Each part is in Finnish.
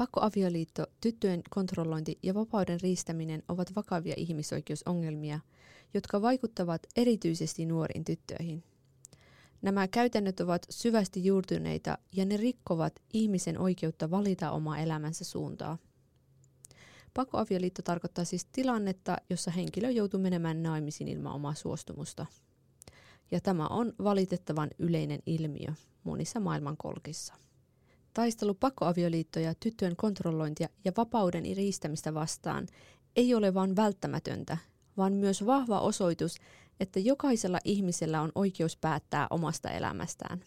Pakkoavioliitto, tyttöjen kontrollointi ja vapauden riistäminen ovat vakavia ihmisoikeusongelmia, jotka vaikuttavat erityisesti nuoriin tyttöihin. Nämä käytännöt ovat syvästi juurtuneita ja ne rikkovat ihmisen oikeutta valita omaa elämänsä suuntaa. Pakkoavioliitto tarkoittaa siis tilannetta, jossa henkilö joutuu menemään naimisiin ilman omaa suostumusta. Ja tämä on valitettavan yleinen ilmiö monissa maailmankolkissa. Taistelu pakkoavioliittoja, tyttöjen kontrollointia ja vapauden riistämistä vastaan ei ole vain välttämätöntä, vaan myös vahva osoitus, että jokaisella ihmisellä on oikeus päättää omasta elämästään.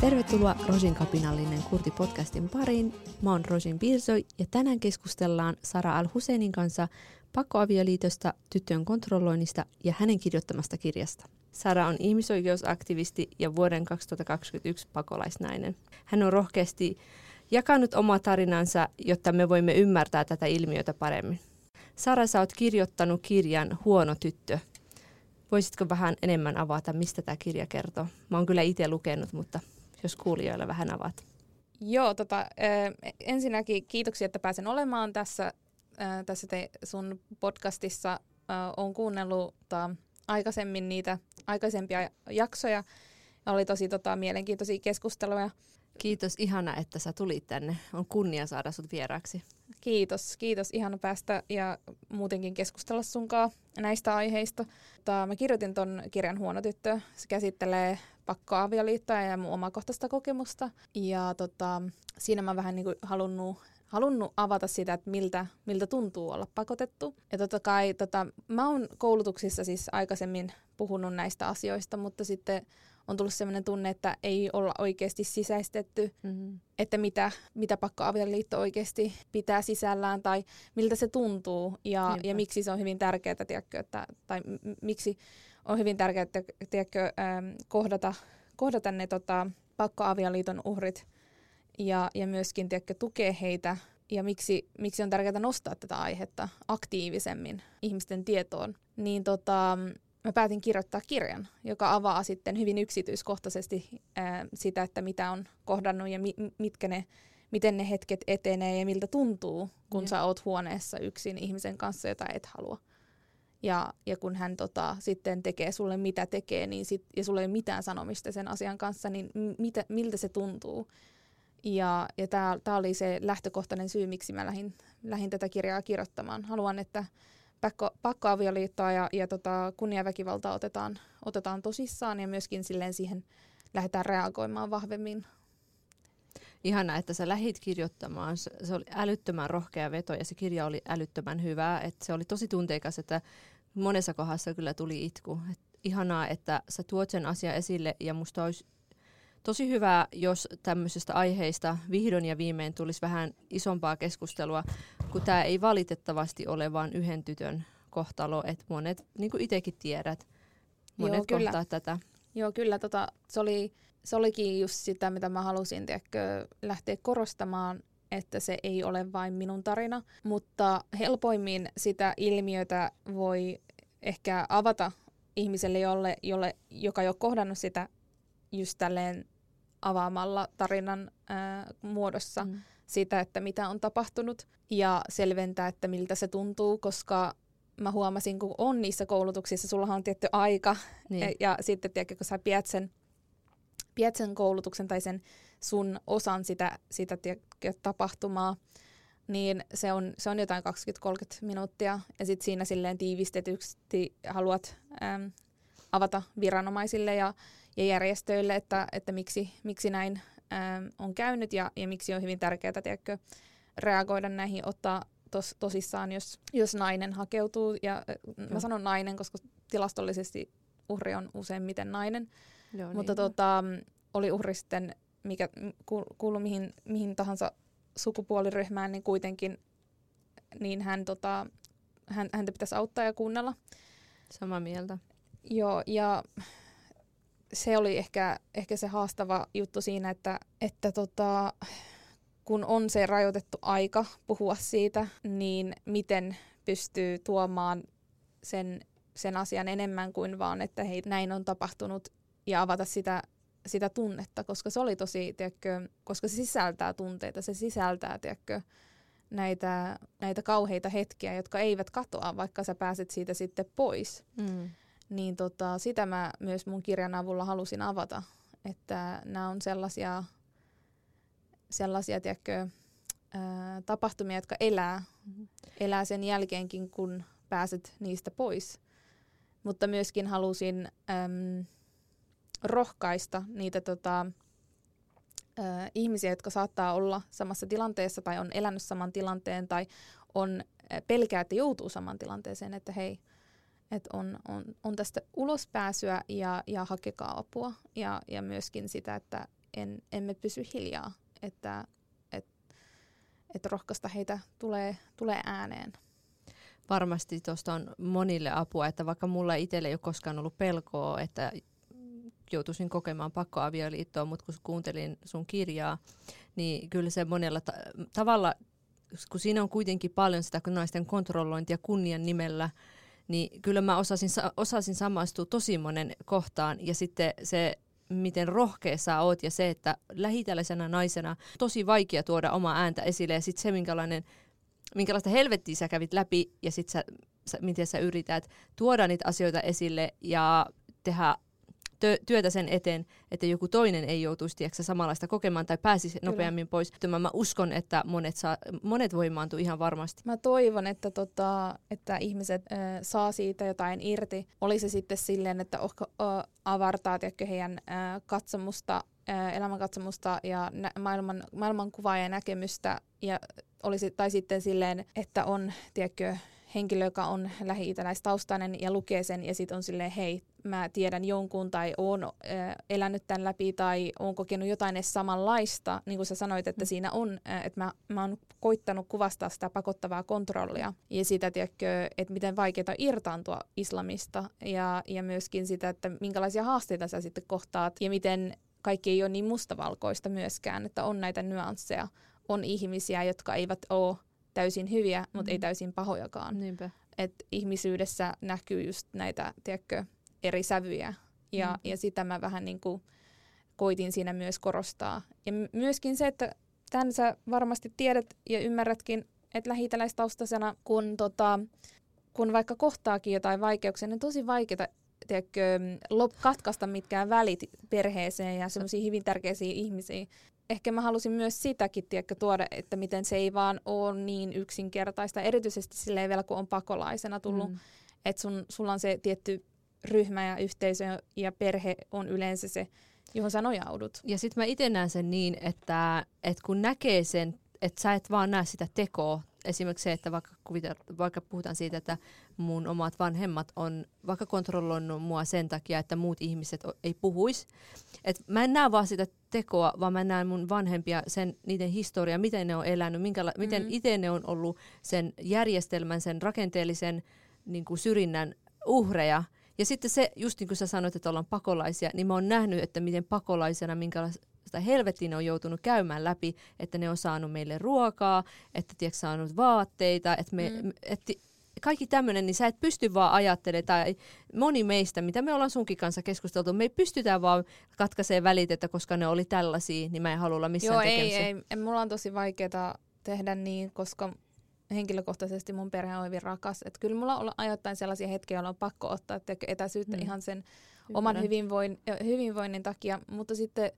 Tervetuloa Rosin kapinallinen kurdi podcastin pariin. Mä oon Rosin Birzoi ja tänään keskustellaan Sara Al Husainin kanssa pakkoavioliitosta, tyttöjen kontrolloinnista ja hänen kirjoittamasta kirjasta. Sara on ihmisoikeusaktivisti ja vuoden 2021 pakolaisnainen. Hän on rohkeasti jakanut omaa tarinansa, jotta me voimme ymmärtää tätä ilmiötä paremmin. Sara, sä oot kirjoittanut kirjan Huono tyttö. Voisitko vähän enemmän avata, mistä tämä kirja kertoo? Mä oon kyllä itse lukenut, mutta jos kuulijoilla vähän avaat. Joo, ensinnäkin kiitoksia, että pääsen olemaan tässä sun podcastissa. Olen kuunnellut aikaisemmin niitä aikaisempia jaksoja. Oli tosi mielenkiintoisia keskusteluja. Kiitos, ihana, että sä tulit tänne. On kunnia saada sut vieraaksi. Kiitos, ihana päästä ja muutenkin keskustella sunkaan näistä aiheista. Mä kirjoitin ton kirjan Huono tyttö. Se käsittelee pakkoavioliittoa ja mun omakohtaista kokemusta. Ja siinä mä vähän niin kuin halunnut avata sitä, että miltä tuntuu olla pakotettu. Ja totta kai mä oon koulutuksissa siis aikaisemmin puhunut näistä asioista, mutta sitten on tullut sellainen tunne, että ei olla oikeasti sisäistetty, että mitä pakkoavioliitto oikeasti pitää sisällään tai miltä se tuntuu ja miksi se on hyvin tärkeää, miksi on hyvin tärkeää kohdata ne pakkoavioliiton uhrit ja myöskin tukea heitä ja miksi on tärkeää nostaa tätä aihetta aktiivisemmin ihmisten tietoon. Niin mä päätin kirjoittaa kirjan, joka avaa sitten hyvin yksityiskohtaisesti sitä, että mitä on kohdannut ja miten ne hetket etenee ja miltä tuntuu, kun sä oot huoneessa yksin ihmisen kanssa, jota et halua. Ja kun hän sitten tekee sulle mitä tekee niin ja sulle ei mitään sanomista sen asian kanssa, niin miltä se tuntuu. Ja tää oli se lähtökohtainen syy, miksi mä lähdin tätä kirjaa kirjoittamaan. Haluan, että pakkoavioliittoa ja kunniaväkivaltaa otetaan tosissaan ja myöskin silleen siihen lähdetään reagoimaan vahvemmin. Ihanaa, että sä lähdit kirjoittamaan. Se oli älyttömän rohkea veto ja se kirja oli älyttömän hyvä. Se oli tosi tunteikas, että monessa kohdassa kyllä tuli itku. Ihanaa, että sä tuot sen asian esille ja musta olisi tosi hyvä, jos tämmöisistä aiheista vihdoin ja viimein tulisi vähän isompaa keskustelua, kun tämä ei valitettavasti ole vain yhden tytön kohtalo, että monet, niin kuin itsekin tiedät, monet kohtaa tätä. Joo, kyllä. Se olikin just sitä, mitä mä halusin lähteä korostamaan, että se ei ole vain minun tarina, mutta helpoimmin sitä ilmiötä voi ehkä avata ihmiselle, joka ei ole kohdannut sitä just tälleen avaamalla tarinan muodossa sitä, että mitä on tapahtunut ja selventää, että miltä se tuntuu, koska mä huomasin, kun on niissä koulutuksissa, sullahan on tietty aika niin. Ja sitten kun sä pidät sen koulutuksen tai sen sun osan sitä tapahtumaa, niin se on jotain 20-30 minuuttia ja sitten siinä silleen tiivistetysti haluat avata viranomaisille ja järjestöille, että miksi näin on käynyt ja miksi on hyvin tärkeää reagoida näihin, ottaa tosissaan, jos nainen hakeutuu. Ja mä sanon nainen, koska tilastollisesti uhri on useimmiten nainen. Joo, mutta niin. Oli uhri sitten, mikä kuului mihin tahansa sukupuoliryhmään, niin kuitenkin niin häntä pitäisi auttaa ja kuunnella. Samaa mieltä. Joo, ja se oli ehkä se haastava juttu siinä, että kun on se rajoitettu aika puhua siitä, niin miten pystyy tuomaan sen asian enemmän kuin vaan, että hei, näin on tapahtunut, ja avata sitä tunnetta, koska se oli tosi, koska se sisältää tunteita, se sisältää, näitä kauheita hetkiä, jotka eivät katoa, vaikka sä pääset siitä sitten pois. Mm. Niin sitä mä myös mun kirjan avulla halusin avata, että nämä on sellaisia tapahtumia, jotka elää sen jälkeenkin, kun pääset niistä pois. Mutta myöskin halusin rohkaista niitä ihmisiä, jotka saattaa olla samassa tilanteessa tai on elänyt saman tilanteen tai on pelkää, että joutuu saman tilanteeseen, että hei, että on tästä ulospääsyä ja hakekaa apua ja myöskin sitä, että emme pysy hiljaa, että rohkaista heitä tulee ääneen. Varmasti tuosta on monille apua, että vaikka mulla itselle ei ole koskaan ollut pelkoa, että joutuisin kokemaan pakkoavioliittoa, mutta kun kuuntelin sun kirjaa, niin kyllä se monella tavalla, kun siinä on kuitenkin paljon sitä naisten kontrollointia kunnian nimellä, niin kyllä mä osasin samaistua tosi monen kohtaan. Ja sitten se, miten rohkea sä oot ja se, että lähitällisenä naisena tosi vaikea tuoda omaa ääntä esille. Ja sitten se, minkälaista helvettiä sä kävit läpi ja sitten miten sä yrität tuoda niitä asioita esille ja tehdä työtä sen eteen, että joku toinen ei joutuisi samanlaista kokemaan tai pääsisi nopeammin pois. Mä uskon, että monet voimaantuu ihan varmasti. Mä toivon, että ihmiset saa siitä jotain irti. Oli se sitten silleen, että avartaa heidän elämänkatsomusta ja maailmankuvaa ja näkemystä. Ja tai sitten silleen, että on henkilö, joka on lähi-itäläistaustainen ja lukee sen ja sitten on silleen, hei, mä tiedän jonkun tai oon elänyt tämän läpi tai oon kokenut jotain edes samanlaista, niin kuin sä sanoit, että siinä on, että mä oon koittanut kuvastaa sitä pakottavaa kontrollia ja sitä, että miten vaikeaa on irtaantua islamista ja myöskin sitä, että minkälaisia haasteita sä sitten kohtaat ja miten kaikki ei ole niin mustavalkoista myöskään, että on näitä nyansseja, on ihmisiä, jotka eivät ole täysin hyviä, mutta ei täysin pahojakaan. Et ihmisyydessä näkyy just näitä, eri sävyjä. Ja sitä mä vähän niin kuin koitin siinä myös korostaa. Ja myöskin se, että tämän sä varmasti tiedät ja ymmärrätkin, että lähi-itäläistaustaisena, kun vaikka kohtaakin jotain vaikeuksia, niin tosi vaikeaa katkaista mitkään välit perheeseen ja semmoisia hyvin tärkeisiä ihmisiä. Ehkä mä halusin myös sitäkin tuoda, että miten se ei vaan ole niin yksinkertaista, erityisesti silleen vielä, kun on pakolaisena tullut, että sulla on se tietty ryhmä ja yhteisö ja perhe on yleensä se, johon sä nojaudut. Ja sitten mä itse näen sen niin, että kun näkee sen, että sä et vaan näe sitä tekoa. Esimerkiksi se, että vaikka puhutaan siitä, että mun omat vanhemmat on vaikka kontrolloinut mua sen takia, että muut ihmiset ei puhuisi. Et mä en näe vaan sitä tekoa, vaan mä näen mun vanhempia, niiden historiaa, miten ne on elänyt, miten itse ne on ollut sen järjestelmän, sen rakenteellisen niin kuin syrjinnän uhreja. Ja sitten se, just niin kuin sä sanoit, että ollaan pakolaisia, niin mä oon nähnyt, että miten pakolaisena, minkälaista helvettiä ne on joutunut käymään läpi, että ne on saanut meille ruokaa, että saanut vaatteita, että kaikki tämmöinen, niin sä et pysty vaan ajattelemaan, tai moni meistä, mitä me ollaan sunkin kanssa keskusteltu, me ei pystytä vaan katkaisemaan välitettä, koska ne oli tällaisia, niin mä en halua olla missään tekemisiä. Joo, ei. Mulla on tosi vaikeaa tehdä niin, koska henkilökohtaisesti mun perhe on hyvin rakas. Et kyllä mulla on ajoittain sellaisia hetkiä, joilla on pakko ottaa etäisyyttä ihan sen oman hyvinvoinnin takia. Mutta sitten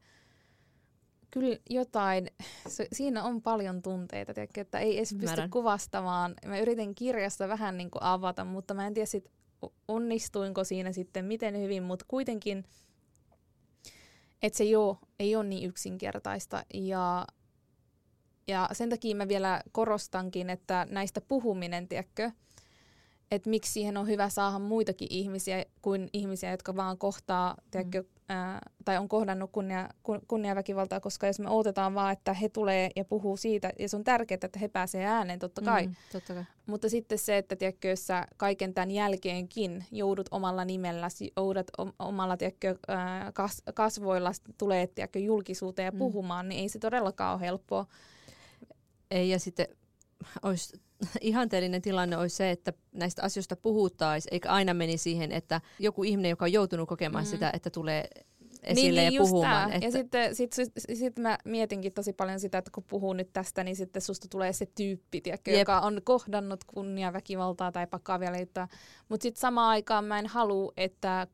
kyllä jotain, siinä on paljon tunteita, että ei edes pysty kuvastamaan. Mä yritin kirjasta vähän niin kuin avata, mutta mä en tiedä sit onnistuinko siinä sitten miten hyvin, mutta kuitenkin, että se ei ole niin yksinkertaista ja sen takia mä vielä korostankin, että näistä puhuminen, että miksi siihen on hyvä saada muitakin ihmisiä kuin ihmisiä, jotka vaan kohtaa tai on kohdannut kunniaväkivaltaa, koska jos me odotetaan vaan, että he tulee ja puhuu siitä, ja se on tärkeää, että he pääsee ääneen, totta kai. Totta kai. Mutta sitten se, että tiedätkö, jos sä kaiken tämän jälkeenkin joudut omalla nimelläsi, joudut omalla tiedätkö, kasvoilla, tulee tiedätkö, julkisuuteen ja puhumaan, niin ei se todellakaan ole helppoa. Ei, ja sitten olisi ihanteellinen tilanne olisi se, että näistä asioista puhuttaisiin, eikä aina meni siihen, että joku ihminen, joka on joutunut kokemaan sitä, että tulee esille niin, ja puhumaan. Että... Ja sitten mä mietinkin tosi paljon sitä, että kun puhuu nyt tästä, niin sitten susta tulee se tyyppi, tiedätkö, joka on kohdannut kunniaväkivaltaa tai pakkaavia liittyä. Mutta sitten samaan aikaan mä en halua, että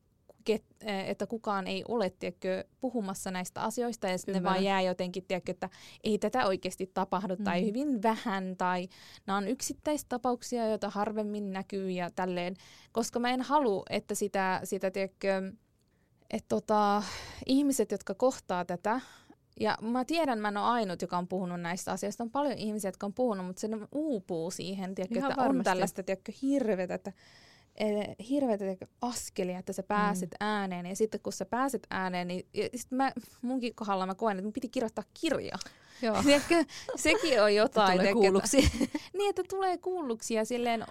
kukaan ei ole tiedätkö, puhumassa näistä asioista ja sitten vaan jää jotenkin, tiedätkö, että ei tätä oikeasti tapahdu tai hyvin vähän tai nämä on yksittäistapauksia, joita harvemmin näkyy ja tälleen, koska mä en halua, että sitä tiedätkö, että ihmiset, jotka kohtaa tätä, ja mä tiedän, mä en ole ainut, joka on puhunut näistä asioista. On paljon ihmisiä, jotka on puhunut, mutta se uupuu siihen, tiedätkö, että varmasti. On tällaista tiedätkö, hirveätä askelia, että sä pääset ääneen. Ja sitten kun sä pääset ääneen, niin munkin kohdalla mä koen, että mun piti kirjoittaa kirja. Joo. Sekin on jotain. Tulee kuulluksi. Niin, että tulee kuulluksi ja silleen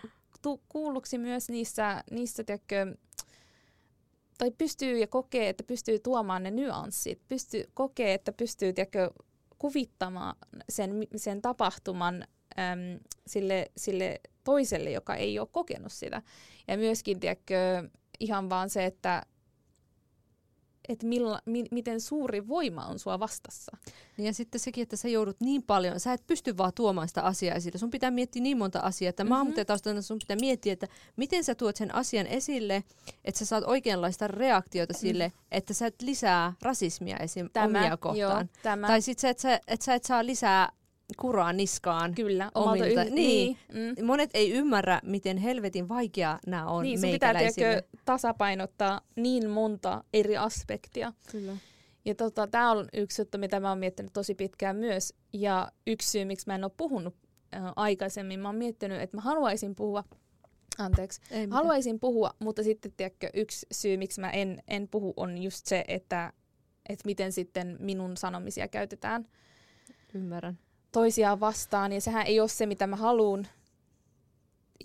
kuulluksi myös niissä tiedätkö, tai pystyy ja kokee, että pystyy tuomaan ne nyanssit. Kokee, että pystyy tiedätkö, kuvittamaan sen tapahtuman sille toiselle, joka ei ole kokenut sitä. Ja myöskin, tiedätkö, ihan vaan se, että miten suuri voima on sua vastassa. Ja sitten sekin, että sä joudut niin paljon, sä et pysty vaan tuomaan sitä asiaa esille. Sun pitää miettiä niin monta asiaa, että maahanmuuttajataustana sun pitää miettiä, että miten sä tuot sen asian esille, että sä saat oikeanlaista reaktiota sille, että sä et lisää rasismia omia kohtaan. Joo, tai sitten että sä et saa lisää kuraa niskaan. Kyllä, omalta niin. Monet ei ymmärrä, miten helvetin vaikea nämä on niin, meikäläisille. Niin, sun pitää tasapainottaa niin monta eri aspektia. Kyllä. Ja tää on yksi juttu, mitä mä oon miettinyt tosi pitkään myös. Ja yksi syy, miksi mä en ole puhunut aikaisemmin, mä oon miettinyt, että mä haluaisin puhua. Anteeksi. Haluaisin puhua, mutta sitten tiedätkö, yksi syy, miksi mä en puhu, on just se, että miten sitten minun sanomisia käytetään. Ymmärrän. Toisiaan vastaan, ja sehän ei ole se, mitä mä haluun.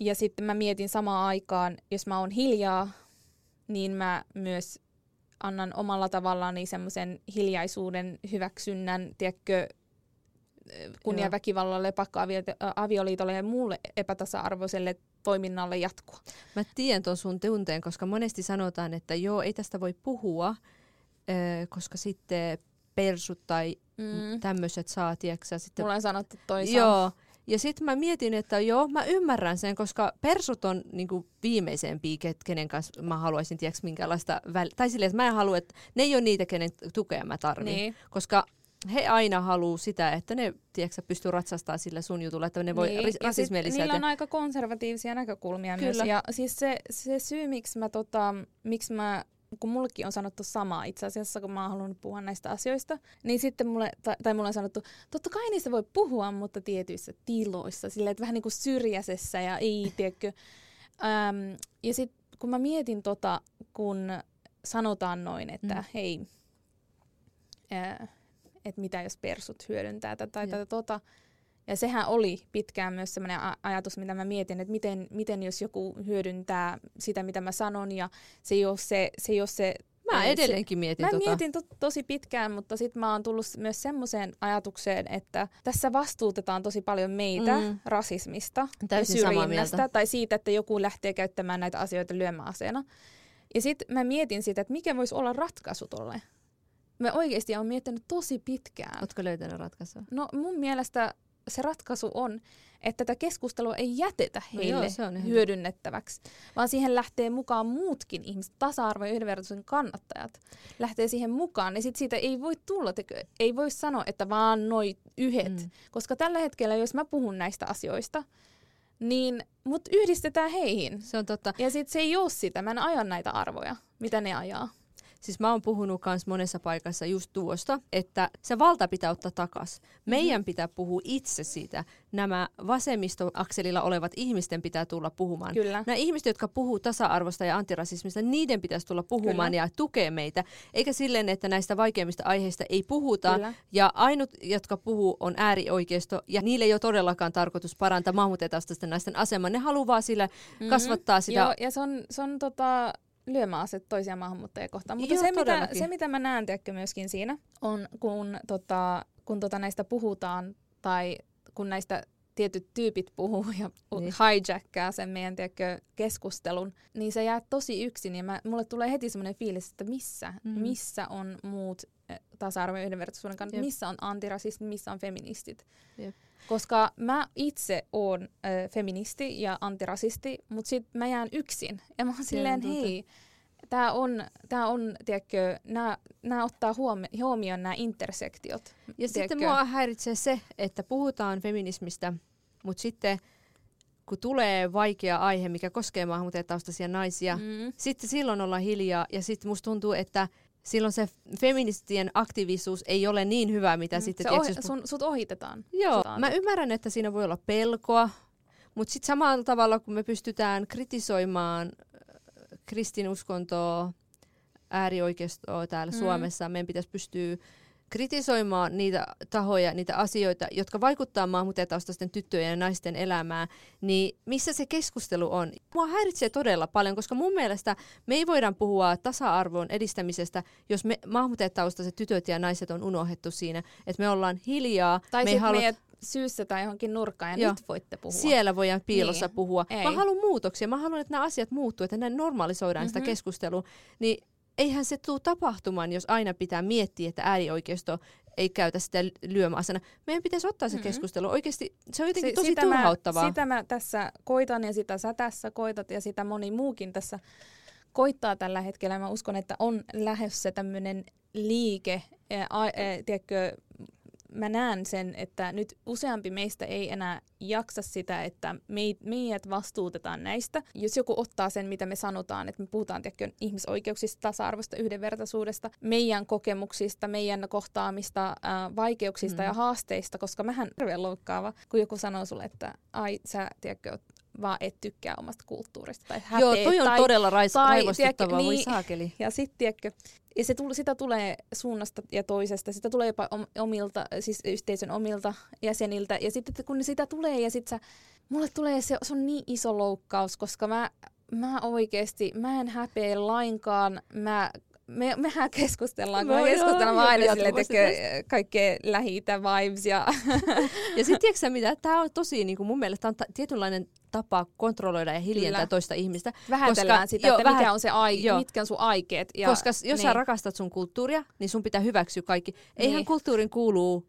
Ja sitten mä mietin samaan aikaan, jos mä oon hiljaa, niin mä myös annan omalla tavallaani semmoisen hiljaisuuden hyväksynnän, tiedätkö, kunniaväkivallalle, pakkoavioliitolle ja muulle epätasa-arvoiselle toiminnalle jatkua. Mä tiedän ton sun tunteen, koska monesti sanotaan, että joo, ei tästä voi puhua, koska sitten persut tai tämmöiset saa, tiedätkö, sitten... Mulla on sanottu toisaan. Joo, ja sitten mä mietin, että joo, mä ymmärrän sen, koska persut on niinku viimeisempiä, kenen kanssa mä haluaisin, tiedätkö, minkälaista... Tai silleen, että mä en halua, että ne ei ole niitä, kenen tukea mä tarvin, niin. Koska he aina haluaa sitä, että ne, tiedätkö, pystyy ratsastamaan sillä sun jutulla, että ne voi niin. rasismielisiä... Niillä on aika konservatiivisia näkökulmia kyllä. Myös, ja siis se syy, miksi mä kun mullekin on sanottu samaa itse asiassa, kun mä oon halunnut puhua näistä asioista, niin sitten mulle on sanottu, totta kai niistä voi puhua, mutta tietyissä tiloissa, silleen, että vähän niin kuin syrjäisessä ja ei, tiedätkö. Ja sitten kun mä mietin kun sanotaan noin, että hei, että mitä jos persut hyödyntää tätä tai tätä. Ja sehän oli pitkään myös sellainen ajatus, mitä mä mietin, että miten jos joku hyödyntää sitä, mitä mä sanon, ja se ei ole se... Mä edelleenkin mietin Mä mietin tosi pitkään, mutta sitten mä oon tullut myös semmoiseen ajatukseen, että tässä vastuutetaan tosi paljon meitä rasismista täysin ja syrjinnästä, tai siitä, että joku lähtee käyttämään näitä asioita lyömäaseena. Ja sitten mä mietin sitä, että mikä voisi olla ratkaisu tolle. Mä oikeasti oon miettinyt tosi pitkään. Ootko löytänyt ratkaisua? No mun mielestä... Se ratkaisu on, että tätä keskustelua ei jätetä heille hyödynnettäväksi, vaan siihen lähtee mukaan muutkin ihmiset, tasa-arvo- ja yhdenvertaisuuden kannattajat, lähtee siihen mukaan. Ja siitä ei voi tulla, ei voi sanoa, että vaan noi yhdet. Koska tällä hetkellä, jos mä puhun näistä asioista, niin mut yhdistetään heihin. Se on totta. Ja sit se ei ole sitä, mä en aja näitä arvoja, mitä ne ajaa. Siis mä oon puhunut kans monessa paikassa just tuosta, että se valta pitää ottaa takas. Meidän pitää puhua itse siitä. Nämä vasemmistoakselilla olevat ihmisten pitää tulla puhumaan. Kyllä. Nämä ihmiset, jotka puhuu tasa-arvosta ja antirasismista, niiden pitäisi tulla puhumaan Kyllä. ja tukea meitä. Eikä silleen, että näistä vaikeimmista aiheista ei puhuta. Kyllä. Ja ainut, jotka puhuu, on äärioikeisto. Ja niille ei ole todellakaan tarkoitus parantaa maahanmuuttajataustaisten naisten asemaa. Ne haluaa vaan sillä kasvattaa sitä. Joo, ja se on lyömäaset toisia maahanmuuttajia kohtaan. Mutta joo, se, mitä mä näen myöskin siinä, on kun näistä puhutaan tai kun näistä tietyt tyypit puhuu ja hijackkää sen meidän keskustelun, niin se jää tosi yksin. Ja mulle tulee heti semmoinen fiilis, että missä on muut tasa-arvo- ja yhdenvertaisuuden kannalta, missä on antirasistit, missä on feministit. Jep. Koska mä itse oon feministi ja antirasisti, mutta sit mä jään yksin. Ja mä oon silleen, hei, tää on tiedätkö, nää ottaa huomioon nämä intersektiot. Ja tiedätkö? Sitten mua häiritsee se, että puhutaan feminismistä, mutta sitten kun tulee vaikea aihe, mikä koskee maahanmuuttajataustaisia naisia, sitten silloin ollaan hiljaa ja sitten musta tuntuu, että silloin se feministien aktiivisuus ei ole niin hyvä, mitä sitten... Sut ohitetaan. Joo, mä ymmärrän, että siinä voi olla pelkoa, mutta sitten samalla tavalla, kun me pystytään kritisoimaan kristinuskontoa, äärioikeistoa täällä Suomessa, meidän pitäisi pystyä kritisoimaan niitä tahoja, niitä asioita, jotka vaikuttaa maahanmuuttajataustaisten tyttöjen ja naisten elämään, niin missä se keskustelu on? Mua häiritsee todella paljon, koska mun mielestä me ei voida puhua tasa-arvon edistämisestä, jos me maahanmuuttajataustaiset tytöt ja naiset on unohdettu siinä, että me ollaan hiljaa. Tai me meidät syystetään johonkin nurkkaan ja Joo. nyt voitte puhua. Siellä voidaan piilossa puhua. Ei. Mä haluan muutoksia, mä haluan, että nämä asiat muuttuu, että ne normalisoidaan sitä keskustelua, niin eihän se tule tapahtumaan, jos aina pitää miettiä, että äärioikeisto ei käytä sitä lyömäasena. Meidän pitäisi ottaa se keskustelu. Oikeasti se on jotenkin tosi turhauttavaa. Sitä mä tässä koitan ja sitä sä tässä koitat ja sitä moni muukin tässä koittaa tällä hetkellä. Mä uskon, että on lähdössä tämmöinen liike. Tiedätkö, mä näen sen, että nyt useampi meistä ei enää jaksa sitä, että meidät vastuutetaan näistä. Jos joku ottaa sen, mitä me sanotaan, että me puhutaan ihmisoikeuksista, tasa-arvosta, yhdenvertaisuudesta, meidän kokemuksista, meidän kohtaamista, vaikeuksista ja haasteista, koska mähän hirveän loukkaava, kun joku sanoo sulle, että ai sä tiedätkö, vaan et tykkää omasta kulttuurista. Tai häpeä, joo, toi on tai, todella raivostuttavaa, voi saakeli. Ja sitten tiedätkö, ja sitä tulee suunnasta ja toisesta, sitä tulee jopa omilta, siis yhteisön omilta jäseniltä. Ja sitten kun sitä tulee, ja sitten mulle tulee, se on niin iso loukkaus, koska mä oikeasti, mä en häpeä lainkaan, mehän keskustellaan, kun me keskustellaan aina sille tekee kaikkea Lähi-itä vibes. Ja sitten tiedätkö sä mitä, tää on tosi, niin kuin mun mielestä tää on tietynlainen tapa kontrolloida ja hiljentää toista ihmistä. Vähätellään koska, sitä, että mikä on se mitkä on sun aikeet. Ja, koska jos sä rakastat sun kulttuuria, niin sun pitää hyväksyä kaikki. Eihän kulttuurin kuuluu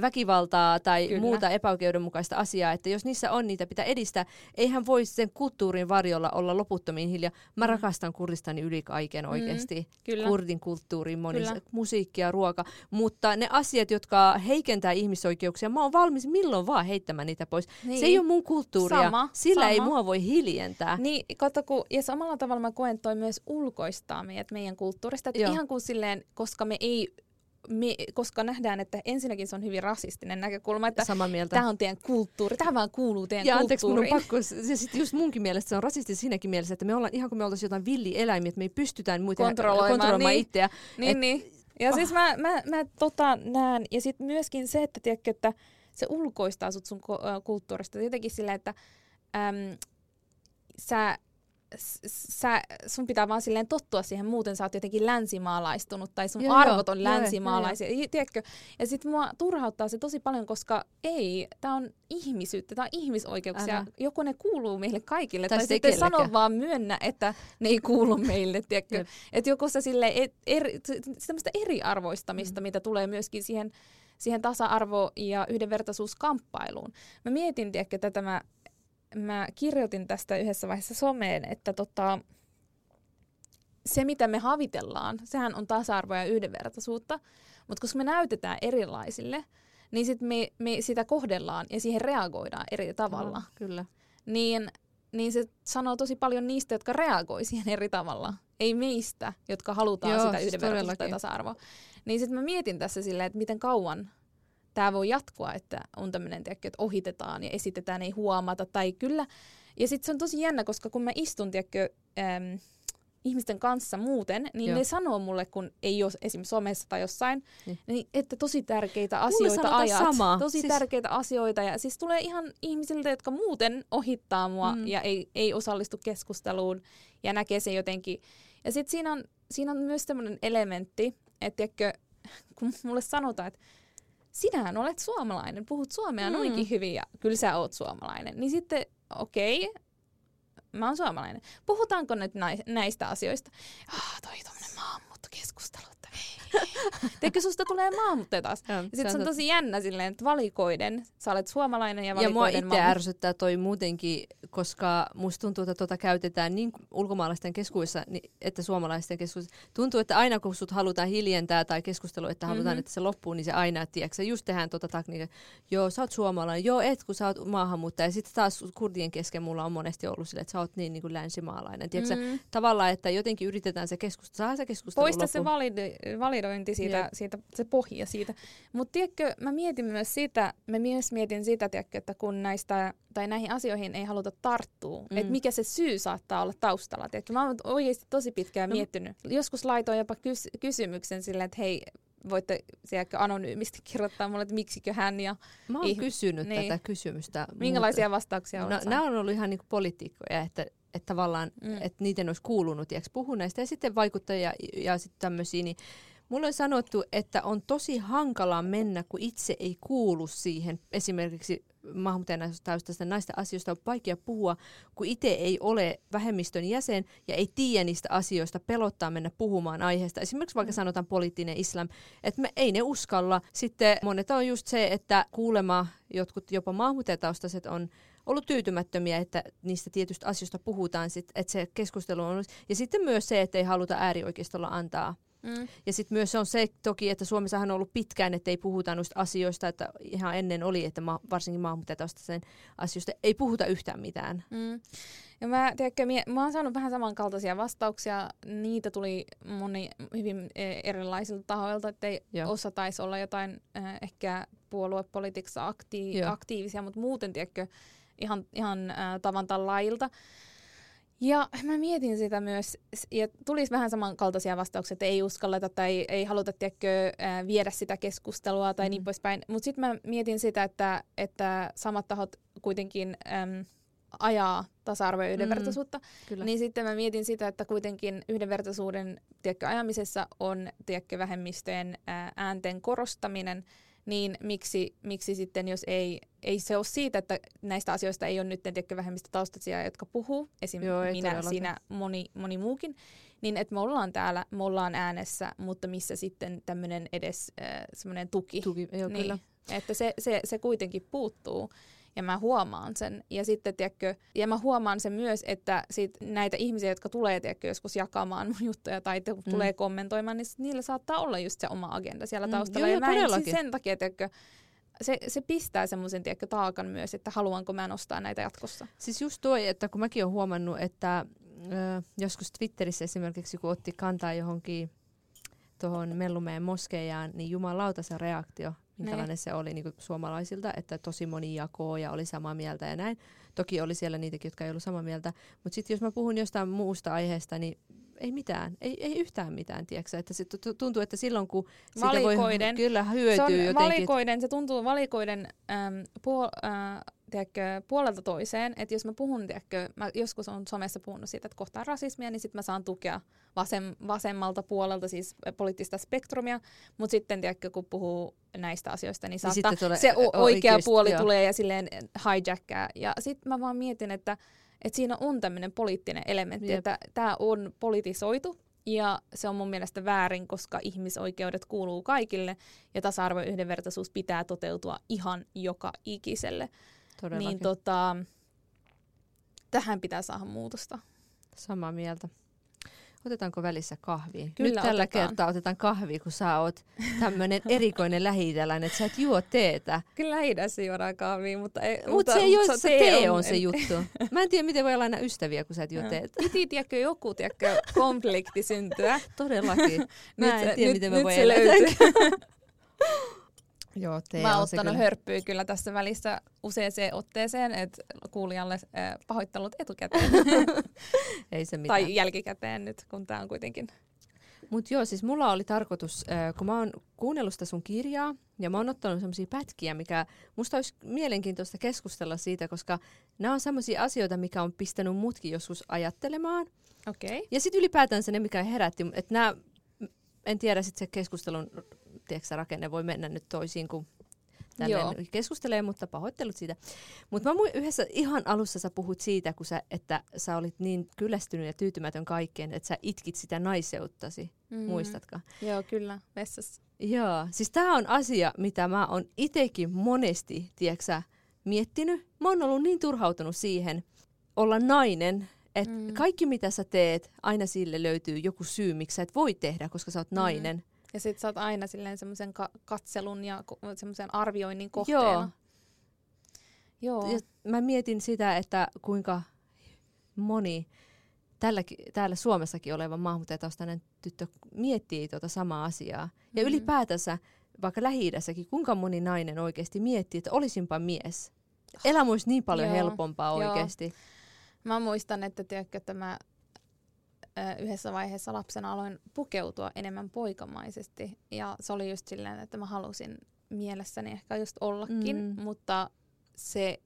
väkivaltaa tai muuta epäoikeudenmukaista asiaa, että jos niissä on, niitä pitää edistää. Eihän voi sen kulttuurin varjolla olla loputtomiin hiljaa. Mä rakastan Kurdistani yli kaiken oikeasti. Kurdin kulttuuri, musiikki ja ruoka. Mutta ne asiat, jotka heikentää ihmisoikeuksia, mä oon valmis milloin vaan heittämään niitä pois. Niin. Se ei ole mun kulttuuria. Sillä ei mua voi hiljentää. Niin, ja samalla tavalla mä koen toi myös ulkoistaa meidän kulttuurista. Että ihan kuin silleen, koska koska nähdään, että ensinnäkin se on hyvin rasistinen näkökulma, että tämä on teidän kulttuuri, tämä vaan kuuluu teidän kulttuuriin. Ja anteeksi, mun on pakko, ja sitten just munkin mielestä se on rasistinen siinäkin mielessä, että me ollaan ihan kuin me oltaisiin jotain villieläimiä, että me ei pystytään muita kontrolloimaan itseä. Niin. Ja siis mä näen, ja sitten myöskin se, että tiedätkö, että se ulkoistaa sut sun kulttuurista jotenkin sillä, että sun pitää vaan silleen tottua siihen, muuten sä oot jotenkin länsimaalaistunut tai sun arvot on länsimaalaisia, tiedätkö? Ja sit mua turhauttaa se tosi paljon, koska tää on ihmisyyttä, tää on ihmisoikeuksia, joko ne kuuluu meille kaikille tai sitten sano vaan myönnä, että ne ei kuulu meille, tiedätkö? Että joko sä silleen, semmoista eriarvoistamista, mitä tulee myöskin siihen tasa-arvo- ja yhdenvertaisuuskamppailuun. Mä mietin, tiedätkö, tätä Mä kirjoitin tästä yhdessä vaiheessa someen, että se mitä me havitellaan, sehän on tasa-arvoa ja yhdenvertaisuutta, mutta koska me näytetään erilaisille, niin sit me sitä kohdellaan ja siihen reagoidaan eri tavalla. Kyllä. Niin niin se sanoo tosi paljon niistä, jotka reagoi siihen eri tavalla. Ei meistä, jotka halutaan sitä yhdenvertaisuutta ja tasa-arvoa. Niin sitten mä mietin tässä silleen, että miten kauan tämä voi jatkua, että on tämmöinen, että ohitetaan ja esitetään, ei huomata tai kyllä. Ja sitten se on tosi jännä, koska kun mä istun ihmisten kanssa muuten, niin ne sanoo mulle, kun ei ole esimerkiksi somessa tai jossain, niin että tosi tärkeitä asioita ajat. Tosi tärkeitä asioita. Ja siis tulee ihan ihmisiltä, jotka muuten ohittaa mua ja ei osallistu keskusteluun ja näkee sen jotenkin. Ja sitten siinä on myös tämmöinen elementti, että kun mulle sanotaan, että sinähän olet suomalainen, puhut suomea noinkin hyvin ja kyllä sä oot suomalainen, niin sitten okei, mä oon suomalainen. Puhutaanko nyt näistä asioista? Toi tommonen maahanmuuttokeskustelu. Teikö susta tulee maahanmuuttaja taas? Ja sit se on tosi jännä silleen, että valikoiden sä olet suomalainen ja valikoiden maahanmuuttaja. Ja mua itse ärsyttää toi muutenkin, koska musta tuntuu, että tota käytetään niin ulkomaalaisten keskuudessa, että suomalaisten keskuudessa. Tuntuu, että aina kun sut halutaan hiljentää tai keskustelua, että halutaan, että se loppuu, niin se aina, tiedätkö, just tehdään tota takniikkaa. Joo, sä oot suomalainen. Joo, et kun sä oot maahanmuuttaja. Ja sit taas kurdien kesken mulla on monesti ollut silleen, että sä oot niin kuin länsimaalainen. Tiedätkö, tavallaan, että jotenkin yritetään se keskustelu poista se validointi siitä, se pohja siitä. Mutta tiedätkö, mä mietin myös sitä, tiedätkö, että kun näistä tai näihin asioihin ei haluta tarttua, että mikä se syy saattaa olla taustalla. Tiedätkö, mä oon oikeasti tosi pitkään miettinyt. Joskus laitoin jopa kysymyksen silleen, että hei, voitte sielläkö anonyymisti kirjoittaa mulle, että miksikö hän ja... Mä oon kysynyt tätä kysymystä. Minkälaisia vastauksia olet saanut? Nämä on ollut ihan niinku poliitikkoja, että tavallaan, että niiden olisi kuulunut, tiedätkö, puhua näistä ja sitten vaikuttajia ja sitten tämmöisiä, niin mulle on sanottu, että on tosi hankalaa mennä, kun itse ei kuulu siihen. Esimerkiksi maahanmuuttajataustaisista näistä asioista on vaikea puhua, kun itse ei ole vähemmistön jäsen ja ei tiedä niistä asioista, pelottaa mennä puhumaan aiheesta. Esimerkiksi vaikka sanotaan poliittinen islam, että me ei ne uskalla. Sitten monet on just se, että kuulema jotkut jopa maahanmuuttajataustaiset on ollut tyytymättömiä, että niistä tietystä asioista puhutaan, että se keskustelu on ollut. Ja sitten myös se, että ei haluta äärioikeistolla antaa. Ja sitten myös se on se toki, että Suomessahan on ollut pitkään, että ei puhuta noista asioista, että ihan ennen oli, että varsinkin maahanmuuttajataustaisten asioista ei puhuta yhtään mitään. Ja mä oon saanut vähän samankaltaisia vastauksia, niitä tuli moni hyvin erilaisilta tahoilta, ettei osa taisi olla jotain ehkä puoluepolitiikassa aktiivisia, mutta muuten tiedätkö, ihan tavantaan lailta. Ja mä mietin sitä myös, ja tulisi vähän samankaltaisia vastauksia, että ei uskalleta tai ei haluta viedä sitä keskustelua tai niin poispäin. Mutta sitten mä mietin sitä, että samat tahot kuitenkin ajaa tasa-arvo ja yhdenvertaisuutta. Niin sitten mä mietin sitä, että kuitenkin yhdenvertaisuuden ajamisessa on vähemmistöjen äänten korostaminen. Niin miksi sitten, jos ei se ole siitä, että näistä asioista ei ole nyt vähemmistötaustaisia, jotka puhuu, esimerkiksi minä, sinä, moni muukin, niin että me ollaan täällä, me ollaan äänessä, mutta missä sitten tämmöinen edes semmoinen tuki. Niin, että se kuitenkin puuttuu. Ja mä huomaan sen. Ja sitten, mä huomaan sen myös, että sit näitä ihmisiä, jotka tulee joskus jakamaan mun juttuja tai tulee kommentoimaan, niin niillä saattaa olla just se oma agenda siellä taustalla. Ja mä sen takia, se pistää semmoisen taakan myös, että haluanko mä nostaa näitä jatkossa. Siis just toi, että kun mäkin olen huomannut, että joskus Twitterissä esimerkiksi, kun otti kantaa johonkin tuohon Mellumeen moskejaan, niin jumalauta se reaktio. Minkälainen se oli niin suomalaisilta, että tosi moni jakoo ja oli samaa mieltä ja näin. Toki oli siellä niitäkin, jotka ei ollut samaa mieltä. Mutta sitten jos mä puhun jostain muusta aiheesta, niin ei mitään. Ei yhtään mitään, tiedätkö? Että se tuntuu, että silloin kun valikoiden, sitä voi kyllä hyötyä jotenkin. Se tuntuu valikoiden puolelta toiseen. Että jos mä puhun, mä joskus on somessa puhunut siitä, että kohtaan rasismia, niin sitten mä saan tukea vasemmalta puolelta, siis poliittista spektrumia. Mutta sitten, kun puhuu näistä asioista, niin saattaa se oikea puoli tulee ja silleen hijackkää. Ja sitten mä vaan mietin, että siinä on tämmöinen poliittinen elementti, että tämä on politisoitu ja se on mun mielestä väärin, koska ihmisoikeudet kuuluu kaikille ja tasa-arvo ja yhdenvertaisuus pitää toteutua ihan joka ikiselle. Todellakin. Niin tähän pitää saada muutosta. Samaa mieltä. Otetaanko välissä kahvia? Kyllä, nyt tällä kertaa otetaan kahvia, kun sä oot tämmöinen erikoinen lähi-idäläinen, että sä et juo teetä. Kyllä Lähi-idässä juodaan kahvia, mutta ei. Mutta se ei ole, tee on se juttu. Mä en tiedä, miten voi olla aina ystäviä, kun sä et juo teetä. Piti, tiedätkö, joku konflikti syntyä. Todellakin. Mä en tiedä, miten mä voin elää. Joo, mä oon ottanut hörppyä kyllä tässä välissä useeseen otteeseen, että kuulijalle pahoittelut etukäteen. Ei se mitään. Tai jälkikäteen nyt, kun tää on kuitenkin. Mut joo, siis mulla oli tarkoitus, kun mä oon kuunnellut sitä sun kirjaa, ja mä oon ottanut semmosia pätkiä, mikä musta olisi mielenkiintoista keskustella siitä, koska nämä on semmosia asioita, mikä on pistänyt mutkin joskus ajattelemaan. Okei. Okay. Ja sit ylipäätänsä ne, mikä herätti, että nämä, en tiedä sit se keskustelun tiedätkö, rakenne voi mennä nyt toisiin, kun tälleen keskustelee, mutta pahoittelut siitä. Mutta yhdessä ihan alussa sä puhut siitä, kun että sä olit niin kyllästynyt ja tyytymätön kaikkeen, että sä itkit sitä naiseuttasi. Mm-hmm. Muistatko? Joo, kyllä. Vessassa. Joo. Siis tää on asia, mitä mä oon itekin monesti, tiedätkö, miettinyt. Mä oon ollut niin turhautunut siihen olla nainen, että kaikki mitä sä teet, aina sille löytyy joku syy, miksi sä et voi tehdä, koska sä oot nainen. Ja sit sä oot aina silleen semmoisen katselun ja semmoisen arvioinnin kohteena. Joo. Joo. Ja mä mietin sitä, että kuinka moni täällä Suomessakin oleva maahanmuuttajataustainen tyttö miettii tuota samaa asiaa. Ja ylipäätänsä, vaikka Lähi-idässäkin, kuinka moni nainen oikeesti miettii, että olisinpa mies. Elämä olisi niin paljon helpompaa oikeesti. Mä muistan, että tiedätkö, että mä yhdessä vaiheessa lapsena aloin pukeutua enemmän poikamaisesti. Ja se oli just silleen, että mä halusin mielessäni ehkä just ollakin, mutta se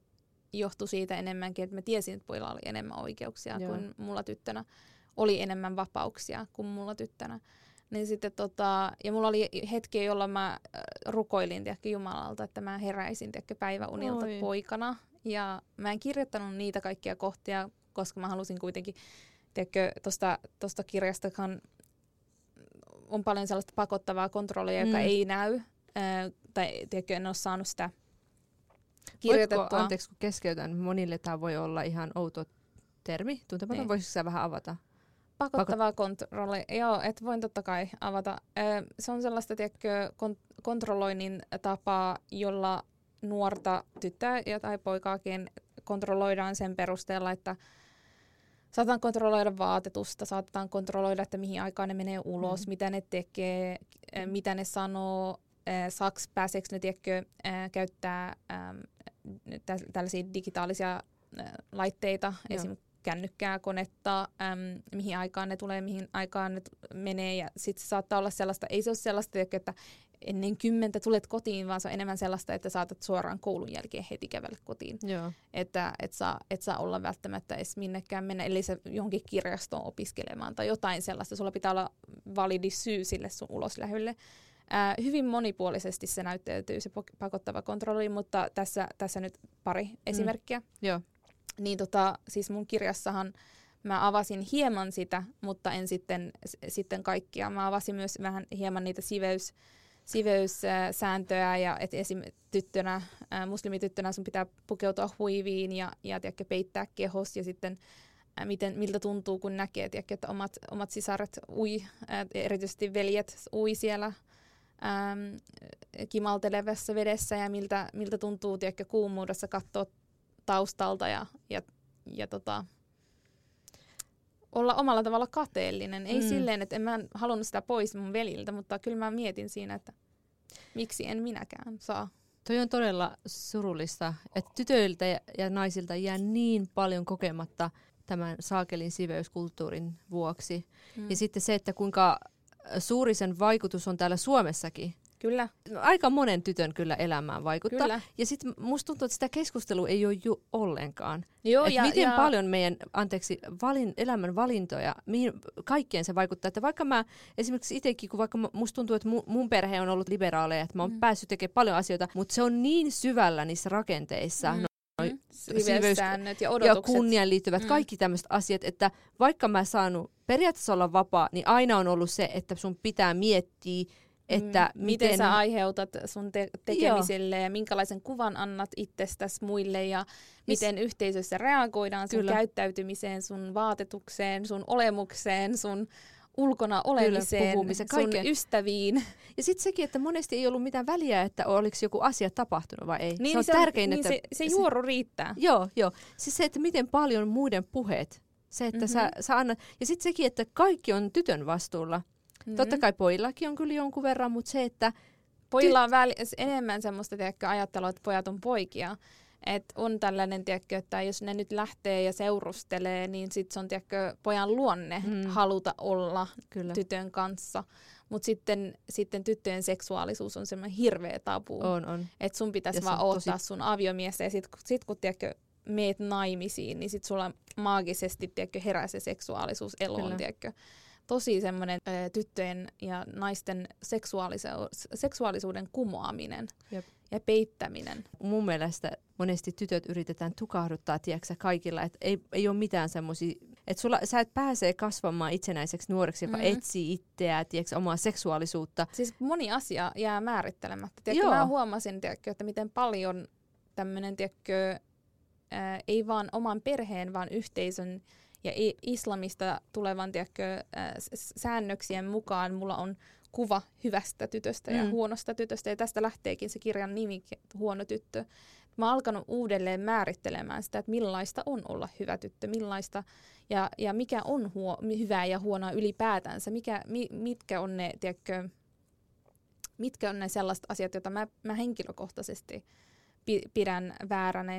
johtui siitä enemmänkin, että mä tiesin, että pojilla oli enemmän oikeuksia kuin mulla tyttönä. Oli enemmän vapauksia kuin mulla tyttönä. Niin sitten ja mulla oli hetkiä, jolloin mä rukoilin Jumalalta, että mä heräisin päiväunilta poikana. Ja mä en kirjoittanut niitä kaikkia kohtia, koska mä halusin kuitenkin. Tiedätkö, tuosta kirjastakaan on paljon sellaista pakottavaa kontrollia, joka ei näy. Tai tiedätkö, en ole saanut sitä kirjoitettua. Voitko, anteeksi kun keskeytän, monille tämä voi olla ihan outo termi. Tuntematon, voisitko sä vähän avata? Pakottavaa kontrollia, joo, et voin totta kai avata. Se on sellaista, tiedätkö, kontrolloinnin tapaa, jolla nuorta tyttöä tai poikaakin kontrolloidaan sen perusteella, että saatetaan kontrolloida vaatetusta, saatetaan kontrolloida, että mihin aikaan ne menee ulos, mitä ne tekee, mitä ne sanoo, pääseekö ne käyttää tällaisia digitaalisia laitteita, esimerkiksi kännykkää, konetta, mihin aikaan ne tulee, mihin aikaan ne menee. Ja sitten se saattaa olla sellaista, ei se ole sellaista, että ennen 10 tulet kotiin, vaan se on enemmän sellaista, että saatat suoraan koulun jälkeen heti kävellä kotiin. Joo. Että et saa olla välttämättä edes minnekään mennä, eli se johonkin kirjastoon opiskelemaan tai jotain sellaista. Sulla pitää olla validi syy sille sun uloslähylle. Hyvin monipuolisesti se näyttäytyy, se pakottava kontrolli, mutta tässä nyt pari esimerkkiä. Joo. Niin siis mun kirjassahan mä avasin hieman sitä, mutta en sitten kaikkia. Mä avasin myös vähän hieman niitä siveyssääntöjä ja että tyttönä, muslimityttönä sun pitää pukeutua huiviin ja peittää kehos ja sitten miltä tuntuu kun näkee, että omat sisaret ui, erityisesti veljet ui siellä kimaltelevassa vedessä ja miltä tuntuu kuumuudessa katsoa taustalta ja olla omalla tavalla kateellinen. Ei silleen, että en mä halunnut sitä pois mun veliltä, mutta kyllä mä mietin siinä, että miksi en minäkään saa. Toi on todella surullista, että tytöiltä ja naisilta jää niin paljon kokematta tämän saakelin siveyskulttuurin vuoksi. Ja sitten se, että kuinka suuri sen vaikutus on täällä Suomessakin. Kyllä. Aika monen tytön kyllä elämään vaikuttaa. Kyllä. Ja sitten musta tuntuu, että sitä keskustelua ei ole ollenkaan. Joo, miten paljon meidän, elämän valintoja, mihin kaikkeen se vaikuttaa. Että vaikka mä esimerkiksi itsekin, kun vaikka musta tuntuu, että mun perhe on ollut liberaaleja, että mä oon päässyt tekemään paljon asioita, mutta se on niin syvällä niissä rakenteissa. Siveyssäännöt ja odotukset. Ja kunniaan liittyvät kaikki tämmöiset asiat, että vaikka mä saanut periaatteessa olla vapaa, niin aina on ollut se, että sun pitää miettiä, Että miten sä aiheutat sun tekemiselle ja minkälaisen kuvan annat itsestäsi muille ja miten yhteisössä reagoidaan sun käyttäytymiseen, sun vaatetukseen, sun olemukseen, sun ulkona olemiseen, sun ystäviin. Ja sitten sekin, että monesti ei ollut mitään väliä, että oliko joku asia tapahtunut vai ei. Niin, se on tärkein, niin että se juoru riittää. Joo. Siis se, että miten paljon muiden puheet. Se, että sä annat. Ja sitten sekin, että kaikki on tytön vastuulla. Totta kai pojillakin on kyllä jonkun verran, mutta se, että... Pojilla on enemmän semmoista ajattelua, että pojat on poikia. Että on tällainen, että jos ne nyt lähtee ja seurustelee, niin sitten se on pojan luonne haluta olla tytön kanssa. Mutta sitten tyttöjen seksuaalisuus on semmoinen hirveä tabu. On. Että sun pitäisi vaan odottaa sun aviomiestä ja sitten kun meet naimisiin, niin sitten sulla maagisesti herää se seksuaalisuus eloon. Tosi semmoinen tyttöjen ja naisten seksuaalisuuden kumoaminen ja peittäminen. Mun mielestä monesti tytöt yritetään tukahduttaa kaikilla, että ei ole mitään semmoisia, että sä et pääse kasvamaan itsenäiseksi nuoreksi, joka etsii itseään, omaa seksuaalisuutta. Siis moni asia jää määrittelemättä. Mä huomasin, että miten paljon tämmöinen, ei vaan oman perheen, vaan yhteisön ja islamista tulevan säännöksien mukaan mulla on kuva hyvästä tytöstä ja huonosta tytöstä. Ja tästä lähteekin se kirjan nimi, Huono tyttö. Mä oon alkanut uudelleen määrittelemään sitä, että millaista on olla hyvä tyttö, millaista ja mikä on hyvää ja huonoa ylipäätänsä. Mitkä on ne sellaiset asiat, joita mä henkilökohtaisesti pidän vääränä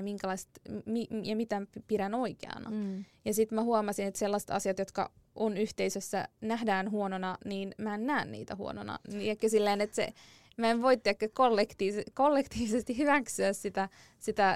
ja mitä pidän oikeana. Ja sitten mä huomasin, että sellaiset asiat, jotka on yhteisössä nähdään huonona, niin mä en näe niitä huonona. Ja silleen, että mä en voi kollektiivisesti hyväksyä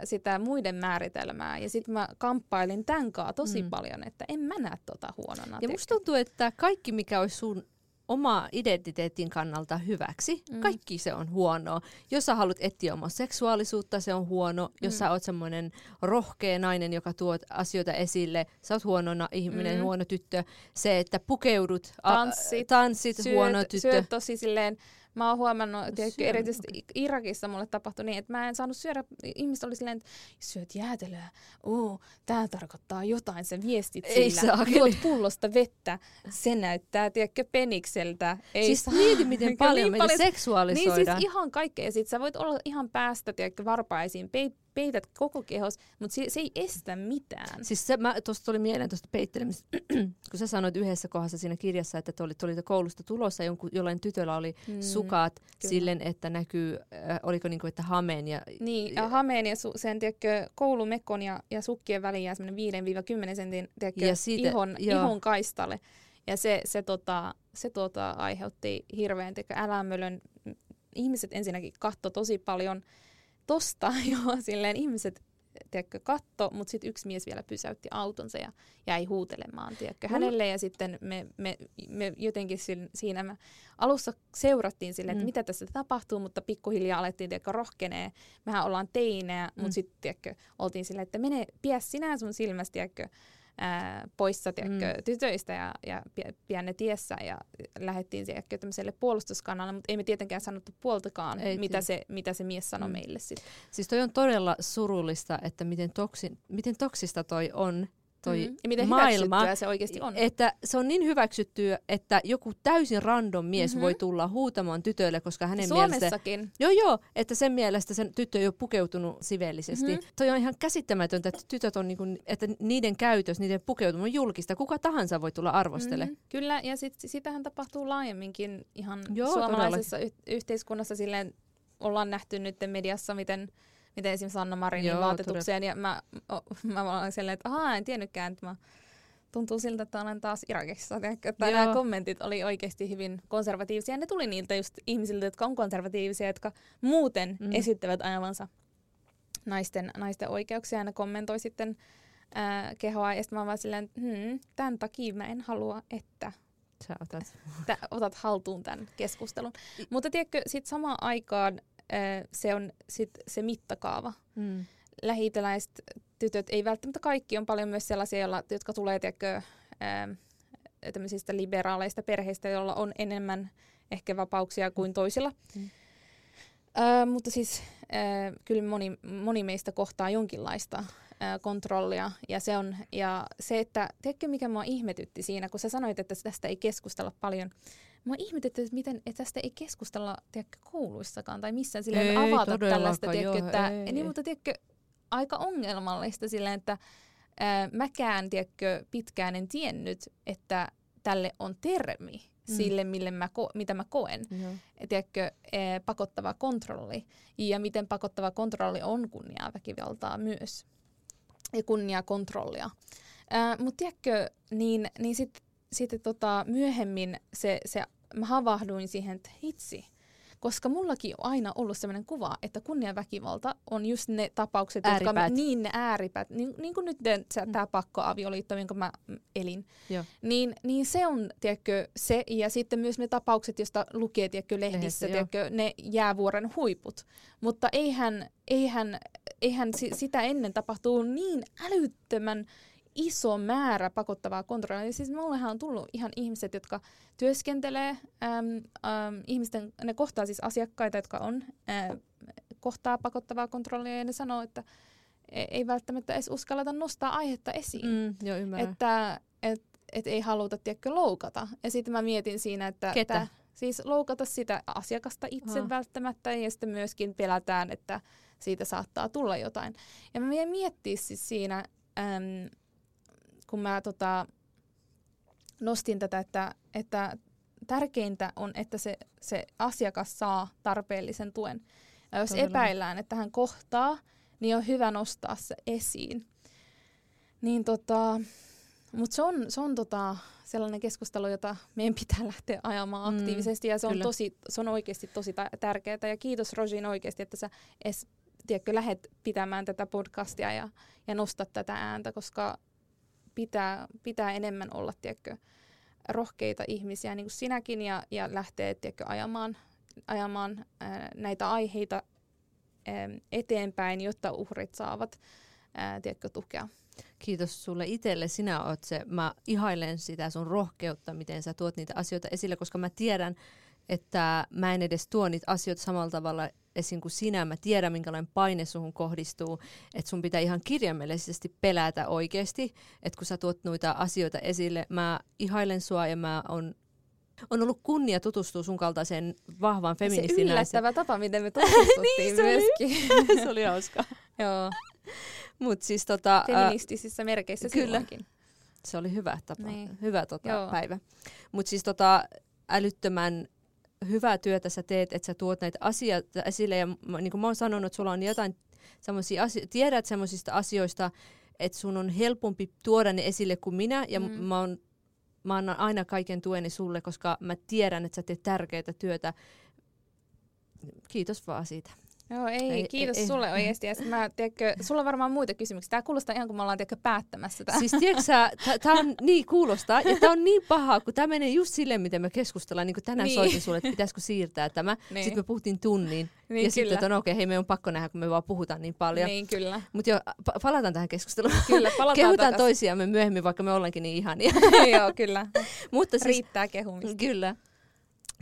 sitä muiden määritelmää. Ja sitten mä kamppailin tämän kanssa tosi paljon, että en mä näe tota huonona. Ja musta tuntuu, että kaikki mikä olisi sun oma identiteetin kannalta hyväksi. Kaikki se on huonoa. Jos sä haluat etsiä omaa seksuaalisuutta, se on huono. Jos sä oot semmoinen rohkea nainen, joka tuot asioita esille, sä oot huonona ihminen, huono tyttö. Se, että pukeudut, tanssit huono tyttö. Syöt tosi silleen. Mä oon huomannut, erityisesti Irakissa mulle tapahtui niin, että mä en saanut syödä. Ihmiset oli silleen, että syöt jäätelöä. Tää tarkoittaa jotain, sä viestit sillä. Tuot pullosta vettä, se näyttää penikseltä. Ei siis mieti, miten paljon meitä seksuaalisoidaan. Niin siis ihan kaikkea. Sit sä voit olla ihan päästä varpaisiin, peität koko kehos, mutta se ei estä mitään. Siis tuosta tuli mieleen tuosta peittelemistä, kun sä sanoit yhdessä kohdassa siinä kirjassa, että te olitte koulusta tulossa, jollain tytöllä oli sukat silleen, että näkyy, oliko niin kuin, että hameen ja... Niin, ja hameen ja sen koulumekon ja sukkien väliin jää semmoinen 5-10 sentin ihon kaistalle. Ja se aiheutti hirveän älämölön. Ihmiset ensinnäkin katto tosi paljon tosta jo silleen ihmiset katto, mutta sitten yksi mies vielä pysäytti autonsa ja jäi huutelemaan hänelle ja sitten me jotenkin siinä me alussa seurattiin silleen, että mitä tässä tapahtuu, mutta pikkuhiljaa alettiin rohkenee. Mehän ollaan teinejä, mutta sitten oltiin silleen, että pidä sinä sun silmästä poissa tytöistä ja pian ne tiessä ja lähdettiin tämmöiselle puolustuskanalle, mutta ei me tietenkään sanottu puoltakaan, mitä se mies sanoi meille sitten. Siis toi on todella surullista, että miten toksista toi on. Ja miten hyväksyttyä se oikeasti on. Että se on niin hyväksyttyä, että joku täysin random mies voi tulla huutamaan tytöille, koska hänen Suomessakin. Mielestä... Joo, että sen mielestä sen tyttö ei ole pukeutunut sivellisesti. Toi on ihan käsittämätöntä, että tytöt on niinku, että niiden käytös, niiden pukeutuminen on julkista. Kuka tahansa voi tulla arvostelemaan. Kyllä, ja sitähän tapahtuu laajemminkin ihan suomalaisessa yhteiskunnassa. Silleen ollaan nähty nyt mediassa, miten esimerkiksi Sanna Marinin vaatetukseen, ja mä olen silleen, että en tiennytkään, että tuntuu siltä, että olen taas Irakissa. Nämä kommentit oli oikeasti hyvin konservatiivisia, ja ne tuli niiltä just ihmisiltä, jotka on konservatiivisia, jotka muuten esittävät ajavansa naisten oikeuksia, ja ne kommentoi sitten kehoa, ja sitten mä vaan silleen, että tämän takia mä en halua, että sä otat haltuun tämän keskustelun. Mutta tiedätkö, sitten samaan aikaan se on sitten se mittakaava. Lähi-itäläiset tytöt, ei välttämättä kaikki, on paljon myös sellaisia, jotka tulee tämmöisistä liberaaleista perheistä, joilla on enemmän ehkä vapauksia kuin toisilla. Mm. Mutta siis kyllä moni meistä kohtaa jonkinlaista kontrollia. Ja se, että tiedätkö mikä mua ihmetytti siinä, kun sä sanoit, että tästä ei keskustella paljon. Mua ihmetytti, että miten että tästä ei keskustella tiedätkö, kouluissakaan tai missään silleen ei, avata tällaista. Tiedätkö, joo, että, ei. Niin, mutta tiedätkö, aika ongelmallista silleen, että mäkään tiedätkö, pitkään en tiennyt, että tälle on termi. Sille, mitä mä koen. Tiedätkö, pakottava kontrolli. Ja miten pakottava kontrolli on kunniaa väkivaltaa myös. Ja kunniaa kontrollia. Mutta tiedätkö, niin sitten myöhemmin mä havahduin siihen, että hitsi. Koska mullakin on aina ollut sellainen kuva, että kunniaväkivalta on just ne tapaukset, ääripäät. Jotka niin ne ääripäät. Niin kuin nyt tämä pakkoavioliitto, jonka mä elin. Niin se on, tiedätkö, se. Ja sitten myös ne tapaukset, joista lukee, tiedätkö, lehdissä, tiedätkö, ne jäävuoren huiput. Mutta eihän sitä ennen tapahtuu niin älyttömän iso määrä pakottavaa kontrollia. Siis mullehan on tullut ihan ihmiset, jotka työskentelee, ihmisten, ne kohtaa siis asiakkaita, jotka on, kohtaa pakottavaa kontrollia ja ne sanoo, että ei välttämättä edes uskalleta nostaa aihetta esiin. Että ei haluta, tiedätkö, loukata. Ja sitten mä mietin siinä, että siis loukata sitä asiakasta itse välttämättä ja sitten myöskin pelätään, että siitä saattaa tulla jotain. Ja mä miettii siis siinä, kun mä nostin tätä, että tärkeintä on, että se asiakas saa tarpeellisen tuen. Ja jos epäillään, että hän kohtaa, niin on hyvä nostaa se esiin. Niin mutta se on sellainen keskustelu, jota meidän pitää lähteä ajamaan aktiivisesti. Ja se on oikeasti tosi tärkeää. Ja kiitos Rosin oikeasti, että sä lähdet pitämään tätä podcastia ja nostat tätä ääntä, koska pitää enemmän olla rohkeita ihmisiä, niin kuin sinäkin, ja lähteä ajamaan näitä aiheita eteenpäin, jotta uhrit saavat tukea. Kiitos sulle itselle. Sinä oot se. Mä ihailen sitä sun rohkeutta, miten sä tuot niitä asioita esille, koska mä tiedän, että mä en edes tuo niitä asioita samalla tavalla esiin kuin sinä. Mä tiedän, minkälainen paine suhun kohdistuu, että sun pitää ihan kirjaimellisesti pelätä oikeasti, että kun sä tuot noita asioita esille. Mä ihailen sua ja mä on ollut kunnia tutustua sun kaltaiseen vahvaan feministinäiseen. Se yllättävä tapa, miten me tutustuttiin myöskin. Se oli hauska. Joo. Mut siis feministisissä merkeissä silloinkin. Se oli hyvä tapa, niin. Hyvä päivä. Mut siis älyttömän hyvää työtä sä teet, että sä tuot näitä asioita esille ja niin kuin mä oon sanonut, että sulla on jotain semmoisia asioita, tiedät semmoisista asioista, että sun on helpompi tuoda ne esille kuin minä ja mä annan aina kaiken tueni sulle, koska mä tiedän, että sä teet tärkeää työtä. Kiitos vaan siitä. Joo, kiitos sulle oikeasti. Sulla on varmaan muita kysymyksiä. Tää kuulostaa ihan, kun me ollaan päättämässä. Siis tää on niin kuulostaa, ja tää on niin paha, kun tää menee just silleen, miten me keskustellaan. Niin kuin tänään soitin sulle, että pitäisikö siirtää tämä. Niin. Sitten me puhuttiin tunnin. Niin, ja sitten hei, me on pakko nähdä, kun me vaan puhutaan niin paljon. Niin, kyllä. Mutta jo, palataan tähän keskusteluun. Kyllä, palataan. Kehutaan toisiamme myöhemmin, vaikka me ollaankin niin ihania. Joo, kyllä. Mutta siis, riittää kehumista. Kyllä.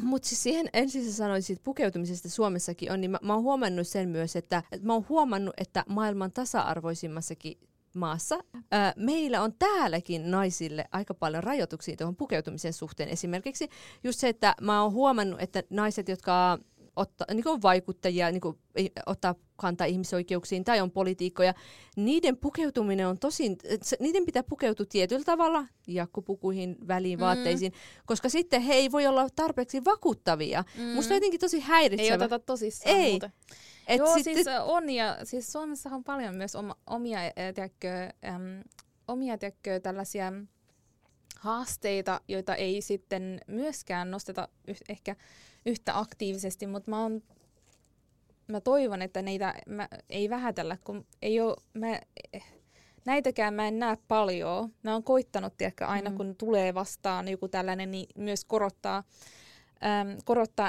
Mutta siis siihen ensin sä sanoit siitä pukeutumisesta Suomessakin on, niin mä oon huomannut sen myös, että mä oon huomannut, että maailman tasa-arvoisimmassakin maassa meillä on täälläkin naisille aika paljon rajoituksia tuohon pukeutumisen suhteen. Esimerkiksi just se, että mä oon huomannut, että naiset, jotka niin kuin vaikuttajia, niin kuin ottaa kantaa ihmisoikeuksiin tai on politiikkoja, niiden pukeutuminen on tosin, niiden pitää pukeutua tietyllä tavalla, jakkupukuihin, välivaatteisiin, koska sitten he ei voi olla tarpeeksi vakuuttavia. Musta on jotenkin tosi häiritsevä. Ei oteta tosissaan muuta. Joo, siis on, ja siis Suomessahan on paljon myös omia tällaisia haasteita, joita ei sitten myöskään nosteta ehkä yhtä aktiivisesti, mutta mä toivon, että niitä ei vähätellä, kun ei ole, näitäkään mä en näe paljon. Mä oon koittanut aina, kun tulee vastaan joku tällainen, niin myös korottaa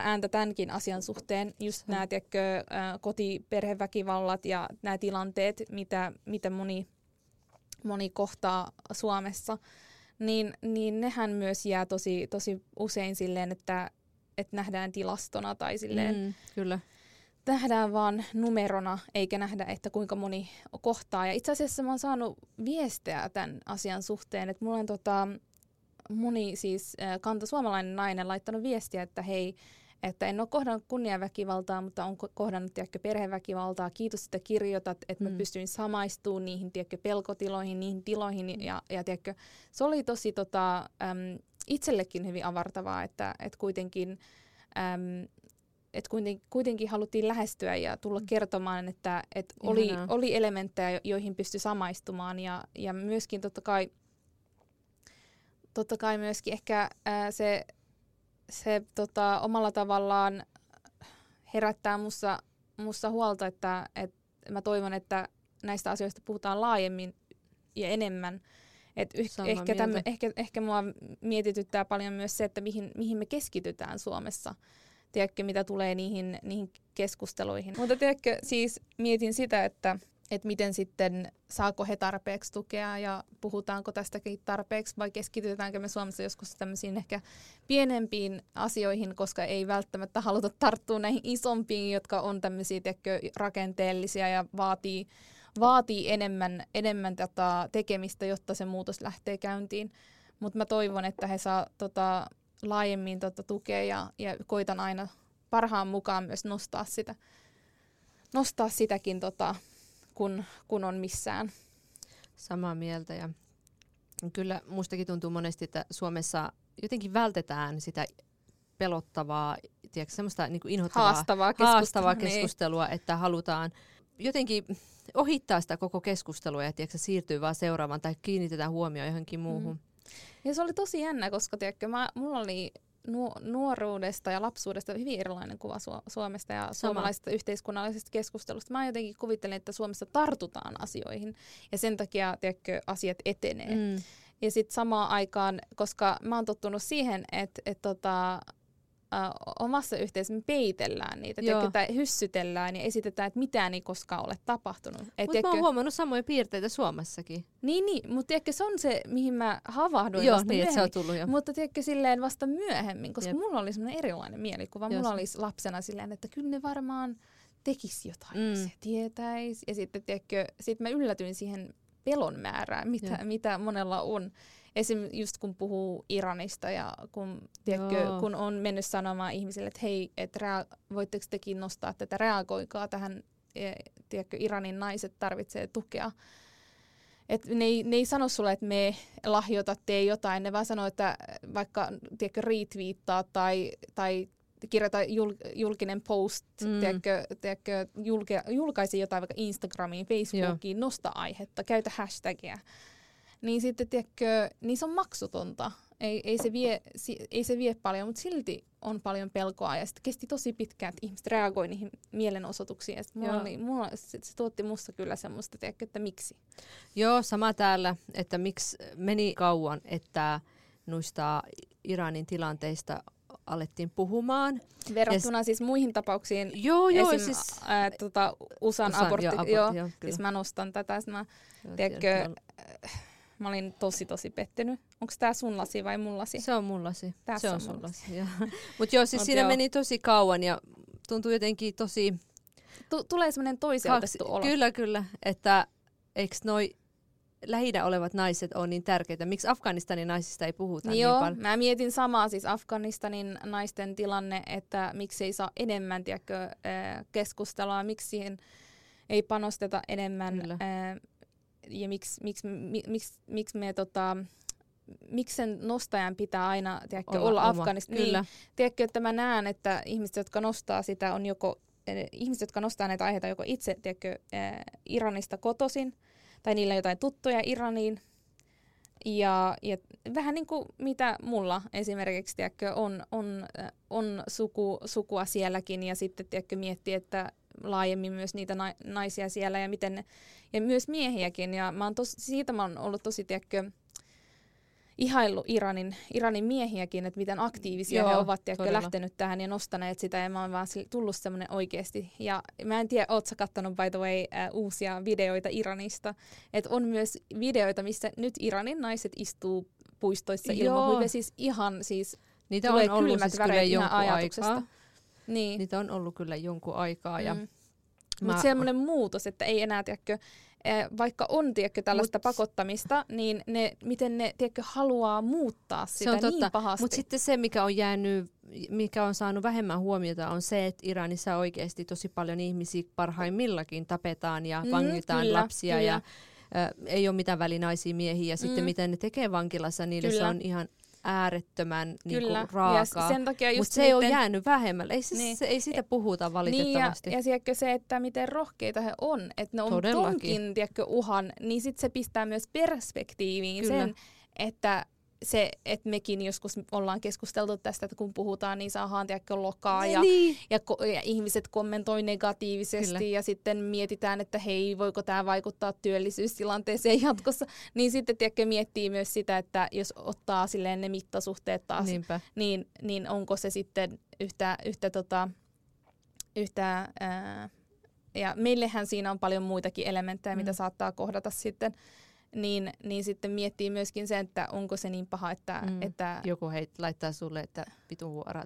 ääntä tämänkin asian suhteen. Just nämä kotiperheväkivallat ja nämä tilanteet, mitä moni kohtaa Suomessa, niin nehän myös jää tosi, tosi usein silleen, että että nähdään tilastona tai silleen. Kyllä. Nähdään vaan numerona, eikä nähdä, että kuinka moni kohtaa. Ja itse asiassa mä oon saanut viestejä tämän asian suhteen, että mulla on moni siis kantasuomalainen nainen laittanut viestiä, että hei, että en ole kohdannut kunniaväkivaltaa, mutta on kohdannut tiedätkö, perheväkivaltaa. Kiitos, että kirjoitat, että mä pystyin samaistumaan niihin tiedätkö, pelkotiloihin, niihin tiloihin. Ja tiedätkö, se oli tosi itsellekin hyvin avartavaa, että kuitenkin... Että kuitenkin haluttiin lähestyä ja tulla kertomaan, että oli elementtejä, joihin pystyi samaistumaan. Ja myöskin totta kai myöskin ehkä se omalla tavallaan herättää musta huolta, että mä toivon, että näistä asioista puhutaan laajemmin ja enemmän. Ehkä mua mietityttää paljon myös se, että mihin me keskitytään Suomessa. Tiedätkö, mitä tulee niihin keskusteluihin. Mutta tiedätkö, siis mietin sitä, että miten sitten saako he tarpeeksi tukea ja puhutaanko tästäkin tarpeeksi vai keskitytäänkö me Suomessa joskus tämmöisiin ehkä pienempiin asioihin, koska ei välttämättä haluta tarttua näihin isompiin, jotka on tämmöisiä tiedätkö, rakenteellisia ja vaatii enemmän tätä tekemistä, jotta se muutos lähtee käyntiin. Mutta mä toivon, että he saa... laajemmin tukea ja koitan aina parhaan mukaan myös nostaa sitäkin, kun on missään. Samaa mieltä ja kyllä mustakin tuntuu monesti, että Suomessa jotenkin vältetään sitä pelottavaa, tiedätkö, semmoista niin kuin inhottavaa, haastavaa keskustelua, niin. Että halutaan jotenkin ohittaa sitä koko keskustelua ja tiedätkö, siirtyy vaan seuraavaan tai kiinnitetään huomioon johonkin muuhun. Ja se oli tosi jännä, koska tiedätkö, mulla oli nuoruudesta ja lapsuudesta hyvin erilainen kuva Suomesta ja suomalaisesta yhteiskunnallisesta keskustelusta. Mä jotenkin kuvittelin, että Suomessa tartutaan asioihin ja sen takia tiedätkö, asiat etenee. Ja sitten samaan aikaan, koska mä oon tottunut siihen, että omassa yhteisössä me peitellään niitä, tai hyssytellään ja esitetään, että mitään ei koskaan ole tapahtunut. Mutta mä oon huomannut samoja piirteitä Suomessakin. Niin, mutta tiedätkö, se on se, mihin mä havahduin vasta myöhemmin. Se on tullut jo. Mutta tiedätkö, silleen vasta myöhemmin, koska mulla oli semmoinen erilainen mielikuva. Mulla oli lapsena silleen, että kyllä ne varmaan tekisi jotain, se tietäisi. Ja sitten tiedätkö, mä yllätyin siihen pelon määrään, mitä monella on. Esimerkiksi just kun puhuu Iranista ja kun on mennyt sanomaan ihmisille, että hei, voitteko tekin nostaa tätä, reagoikaa tähän, tiedätkö, Iranin naiset tarvitsee tukea. Et ne ei sano sulle, että me lahjoitatte jotain, ne vaan sanoo, että vaikka tiedätkö, retweettaa tai kirjoita julkinen post, tiedätkö, julkaisi jotain vaikka Instagramiin, Facebookiin, nosta aihetta, käytä hashtagia. Niin sitten, tiedätkö, niin se on maksutonta. Ei se vie paljon, mutta silti on paljon pelkoa. Ja sitten kesti tosi pitkään, että ihmiset reagoi niihin mielenosoituksiin. Ja se tuotti musta kyllä semmoista, tiedätkö, että miksi. Joo, sama täällä, että miksi meni kauan, että noista Iranin tilanteista alettiin puhumaan. Verrattuna siis muihin tapauksiin. Joo, siis... USAn abortti. Joo, siis mä nostan tätä. Mä olin tosi pettynyt. Onko tää sun lasi vai mun lasi? Se on mun lasi. Mutta joo, siis siinä meni tosi kauan ja tuntuu jotenkin tosi... Tulee semmoinen toiseutettu olo. Kyllä. Että eikö noi Lähi-idän olevat naiset on niin tärkeitä? Miksi Afganistanin naisista ei puhuta niin paljon? Mä mietin samaa siis Afganistanin naisten tilanne, että miksi ei saa enemmän tiedätkö, keskustelua, miksi siihen ei panosteta enemmän... Ja miksi sen nostajan pitää aina tiedätkö, olla Afganistan? Niin, tiedätkö, että mä näen, että ihmiset, jotka nostaa sitä, on joko ihmiset, jotka nostaa näitä aiheita joko itse tiedätkö, Iranista kotoisin, tai niillä on jotain tuttuja Iraniin. Ja vähän niin kuin mitä mulla esimerkiksi tiedätkö, on sukua sielläkin ja sitten tiedätkö, miettii, että laajemmin myös niitä naisia siellä ja miten ne, ja myös miehiäkin. Ja mä oon siitä mä oon ollut tosi tiedätkö, ihaillut Iranin miehiäkin, että miten aktiivisia he ovat tiedätkö, lähtenyt tähän ja nostaneet sitä. Ja mä oon vaan tullut semmoinen oikeasti. Ja mä en tiedä, oot sä kattonut by the way uusia videoita Iranista. Että on myös videoita, missä nyt Iranin naiset istuu puistoissa ilmahuive. Siis ihan Niitä tulee on ollut siis kyllä jonkun ajatuksesta. Niin. Niitä on ollut kyllä jonkun aikaa. Mutta semmoinen muutos, että ei enää, tiedätkö, vaikka on tällaista pakottamista, niin miten ne haluaa muuttaa sitä niin totta. Pahasti. Mutta sitten se, mikä on jäänyt, mikä on saanut vähemmän huomiota, on se, että Iranissa oikeasti tosi paljon ihmisiä parhaimmillakin tapetaan ja vangitaan lapsia kyllä. ja ei ole mitään välinaisia miehiä. Ja sitten mitä ne tekee vankilassa, niille kyllä. se on ihan äärettömän niinku, raakaa. Mutta se ei ole jäänyt vähemmälle. Ei sitä puhuta valitettavasti. Niin, ja se, että miten rohkeita he on, että ne on tonkin uhan, niin sit se pistää myös perspektiiviin kyllä. sen, että se, että mekin joskus ollaan keskusteltu tästä, että kun puhutaan, niin saadaan lokaa ja ihmiset kommentoi negatiivisesti kyllä. ja sitten mietitään, että hei, voiko tämä vaikuttaa työllisyystilanteeseen jatkossa. Niin sitten miettii myös sitä, että jos ottaa silleen ne mittasuhteet taas, niin onko se sitten yhtä ja meillähän siinä on paljon muitakin elementtejä, mitä saattaa kohdata sitten. Niin sitten miettii myöskin se, että onko se niin paha, että joku laittaa sulle, että vitun huora.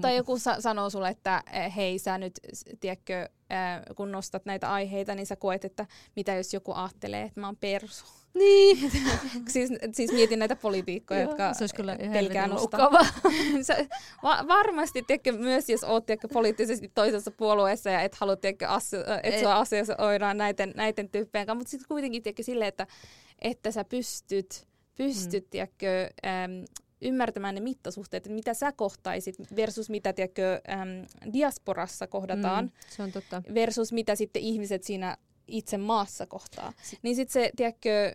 Tai joku sanoo sulle, että hei, sä nyt, tiedätkö, kun nostat näitä aiheita, niin sä koet, että mitä jos joku ajattelee, että mä oon persu. Niin. siis mietin näitä politiikkoja, jotka pelkää nostaa. Varmasti, tiedätkö, myös jos oot poliittisesti toisessa puolueessa ja et halua, tiedätkö, et sua asiassa oidaan näiden tyyppien kanssa, mutta sitten kuitenkin, tiedätkö, silleen, että sä pystyt tiedätkö, ymmärtämään ne mittasuhteet, että mitä sä kohtaisit versus mitä tiedätkö, diasporassa kohdataan se on totta. Versus mitä sitten ihmiset siinä itse maassa kohtaa. Niin sitten se, tiedätkö,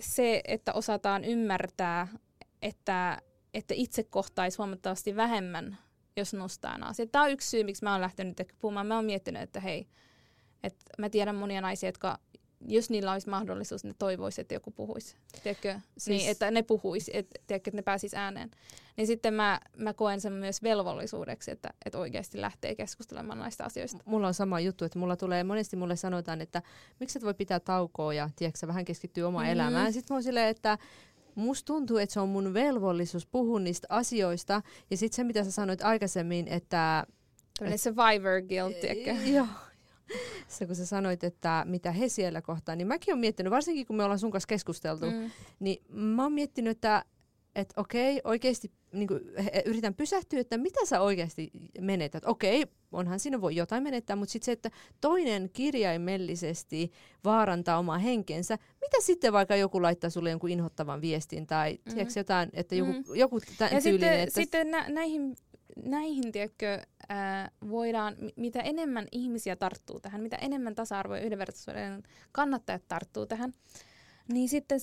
se, että osataan ymmärtää, että itse kohtaisi huomattavasti vähemmän, jos nostaa nämä asiat. Tämä on yksi syy, miksi mä oon lähtenyt puhumaan. Mä oon miettinyt, että hei, että mä tiedän monia naisia, jotka jos niillä olisi mahdollisuus, ne toivoisi, että joku puhuisi. Tiedätkö? Siis niin, että ne puhuisi, että ne pääsisi ääneen. Niin sitten mä koen sen myös velvollisuudeksi, että oikeasti lähtee keskustelemaan näistä asioista. Mulla on sama juttu, että monesti mulle sanotaan, että miksi et voi pitää taukoa ja tiedätkö, vähän keskittyy omaan elämään. Sitten mä oon silleen, että musta tuntuu, että se on mun velvollisuus puhua niistä asioista. Ja sitten se, mitä sä sanoit aikaisemmin, että tällainen survivor guilt, tiedätkö? Joo. Se kun sä sanoit, että mitä he siellä kohtaa, niin mäkin olen miettinyt, varsinkin kun me ollaan sun kanssa keskusteltu, niin mä oon miettinyt, että okei, oikeasti niin kuin, yritän pysähtyä, että mitä sä oikeasti menetät. Okei, onhan siinä voi jotain menettää, mutta sitten se, että toinen kirjaimellisesti vaarantaa omaa henkensä. Mitä sitten vaikka joku laittaa sulle jonkun inhottavan viestin tai tiedätkö, jotain, että joku tämän ja tyylinen. Ja sitten näihin tiedätkö, voidaan, mitä enemmän ihmisiä tarttuu tähän, mitä enemmän tasa-arvo- ja yhdenvertaisuuden kannattajat tarttuu tähän, niin sitten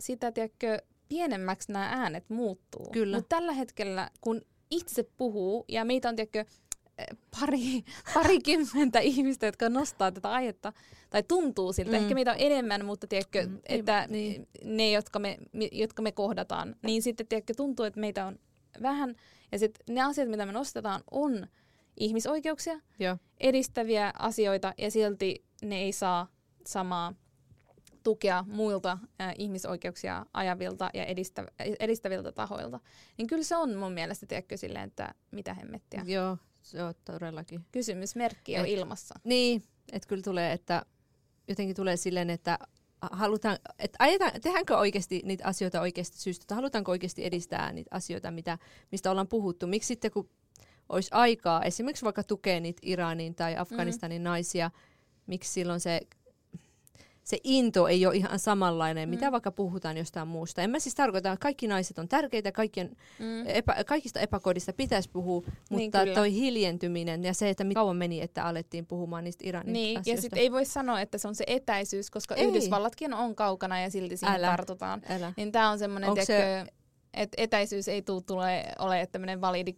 sitä tiedätkö, pienemmäksi nämä äänet muuttuu. Mutta tällä hetkellä, kun itse puhuu, ja meitä on tiedätkö, parikymmentä ihmistä, jotka nostaa tätä aihetta, tai tuntuu siltä, ehkä meitä on enemmän, mutta tiedätkö, että ne, jotka me kohdataan, niin sitten tiedätkö, tuntuu, että meitä on vähän. Ja sitten ne asiat, mitä me nostetaan, on ihmisoikeuksia, edistäviä asioita, ja silti ne ei saa samaa tukea muilta ihmisoikeuksia ajavilta ja edistäviltä tahoilta. Niin kyllä se on mun mielestä, tiedätkö, silleen, että mitä hemmettiä. Joo, se on todellakin. Kysymysmerkki on ilmassa. Niin, että kyllä tulee, että jotenkin tulee silleen, että halutaan, että tehdäänkö oikeasti niitä asioita oikeasta syystä, tai halutaanko oikeasti edistää niitä asioita, mistä ollaan puhuttu. Miksi sitten, kun olisi aikaa esimerkiksi vaikka tukea niitä Iranin tai Afganistanin naisia, miksi silloin se into ei ole ihan samanlainen, mitä vaikka puhutaan jostain muusta. En mä siis tarkoita, että kaikki naiset on tärkeitä, kaikista epäkohdista pitäisi puhua, mutta niin toi hiljentyminen ja se, että kauan meni, että alettiin puhumaan niistä Iranin asioista. Ja sitten ei voi sanoa, että se on se etäisyys, koska Yhdysvallatkin on kaukana ja silti siihen tartutaan. Niin tää on semmoinen, että etäisyys ei tule ole tämmöinen validi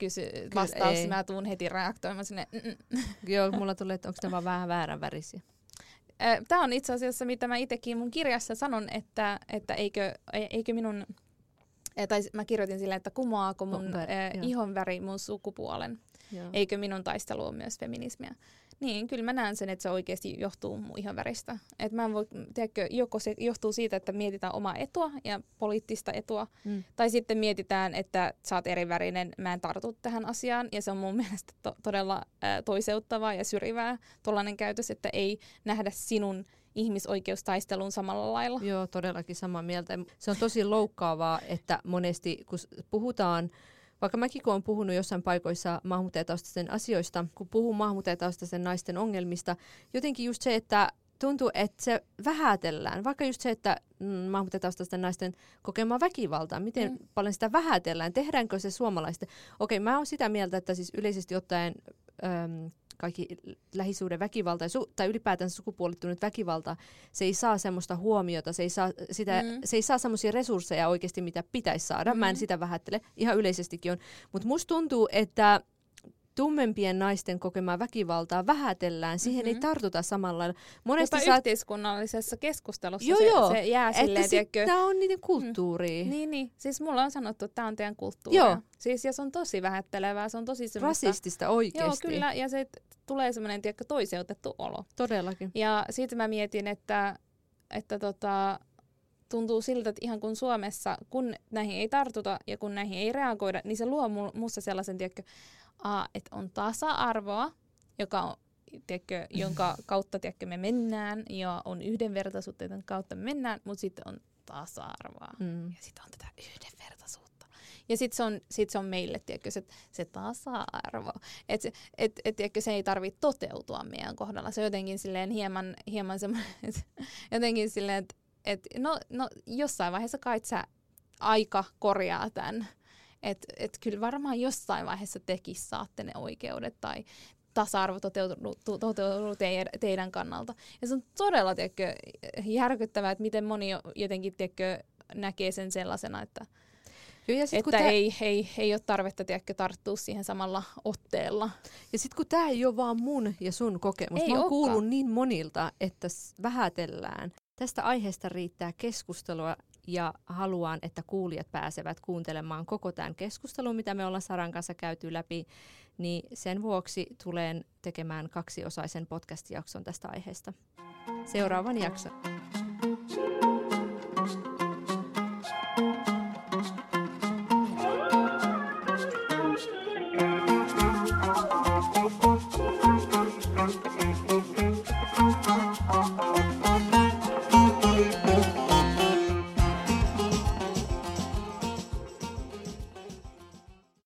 vastaus, mä tuun heti reaktoimaan sinne. Joo, mulla tulee, että onko tämä vaan vähän väärän värisiä. Tämä on itse asiassa, mitä mä itsekin mun kirjassa sanon, että eikö minun, tai mä kirjoitin silleen, että kumoaako mun ihonväri mun sukupuolen, eikö minun taistelu ole myös feminismiä. Niin, kyllä mä näen sen, että se oikeasti johtuu mun ihan väristä. Että mä en voi, tiedätkö, joko se johtuu siitä, että mietitään omaa etua ja poliittista etua, tai sitten mietitään, että sä oot eri värinen, mä en tartu tähän asiaan, ja se on mun mielestä todella toiseuttavaa ja syrjivää tuollainen käytös, että ei nähdä sinun ihmisoikeustaisteluun samalla lailla. Joo, todellakin samaa mieltä. Se on tosi loukkaavaa, että monesti kun puhutaan, vaikka mäkin kun olen puhunut jossain paikoissa maahanmuuttajataustaisten asioista, kun puhun maahanmuuttajataustaisten naisten ongelmista, jotenkin just se, että tuntuu, että se vähätellään. Vaikka just se, että maahanmuuttajataustaisten naisten kokema väkivaltaa, miten paljon sitä vähätellään, tehdäänkö se suomalaisten. Okei, mä oon sitä mieltä, että siis yleisesti ottaen kaikki lähisuuden väkivalta tai ylipäätään sukupuolittunut väkivalta, se ei saa semmoista huomiota, se ei saa semmoisia resursseja oikeasti, mitä pitäisi saada. Mä en sitä vähättele, ihan yleisestikin on. Mutta musta tuntuu, että tummempien naisten kokemaa väkivaltaa vähätellään, siihen ei tartuta samalla lailla. Monesti yhteiskunnallisessa keskustelussa se jää silleen, tiedätkö. Tämä on niiden kulttuuri. Niin, siis mulla on sanottu, että tämä on teidän kulttuuria. Joo. Siis, ja se on tosi vähättelevää, se on tosi semmoista. Rasistista oikeasti. Joo, kyllä, ja se tulee semmoinen, tiedätkö, toiseutettu olo. Todellakin. Ja siitä mä mietin, että tuntuu siltä, että ihan kun Suomessa, kun näihin ei tartuta ja kun näihin ei reagoida, niin se luo musta sellaisen, tiedätkö, että on tasa-arvoa, joka on, tiedätkö, jonka kautta tiedätkö, me mennään ja on yhdenvertaisuuden kautta me mennään, mutta sitten on tasa-arvoa ja sitten on tätä yhdenvertaisuutta. Ja sitten se on meille tiedätkö, se tasa-arvo, että se ei tarvitse toteutua meidän kohdalla. Se on jotenkin silleen hieman semmoinen, jotenkin silleen, että no jossain vaiheessa kai sä aika korjaa tämän. Että kyllä varmaan jossain vaiheessa tekin saatte ne oikeudet tai tasa-arvo toteutuu teidän kannalta. Ja se on todella tiedätkö, järkyttävää, että miten moni jotenkin tiedätkö, näkee sen sellaisena, että, joo, että ei ole tarvetta tiedätkö, tarttua siihen samalla otteella. Ja sitten kun tämä ei ole vaan mun ja sun kokemus. Mä oon kuullut niin monilta, että vähätellään. Tästä aiheesta riittää keskustelua. Ja haluan, että kuulijat pääsevät kuuntelemaan koko tämän keskustelun, mitä me ollaan Saran kanssa käyty läpi. Niin sen vuoksi tulen tekemään 2-osaisen podcast-jakson tästä aiheesta. Seuraavan jakson.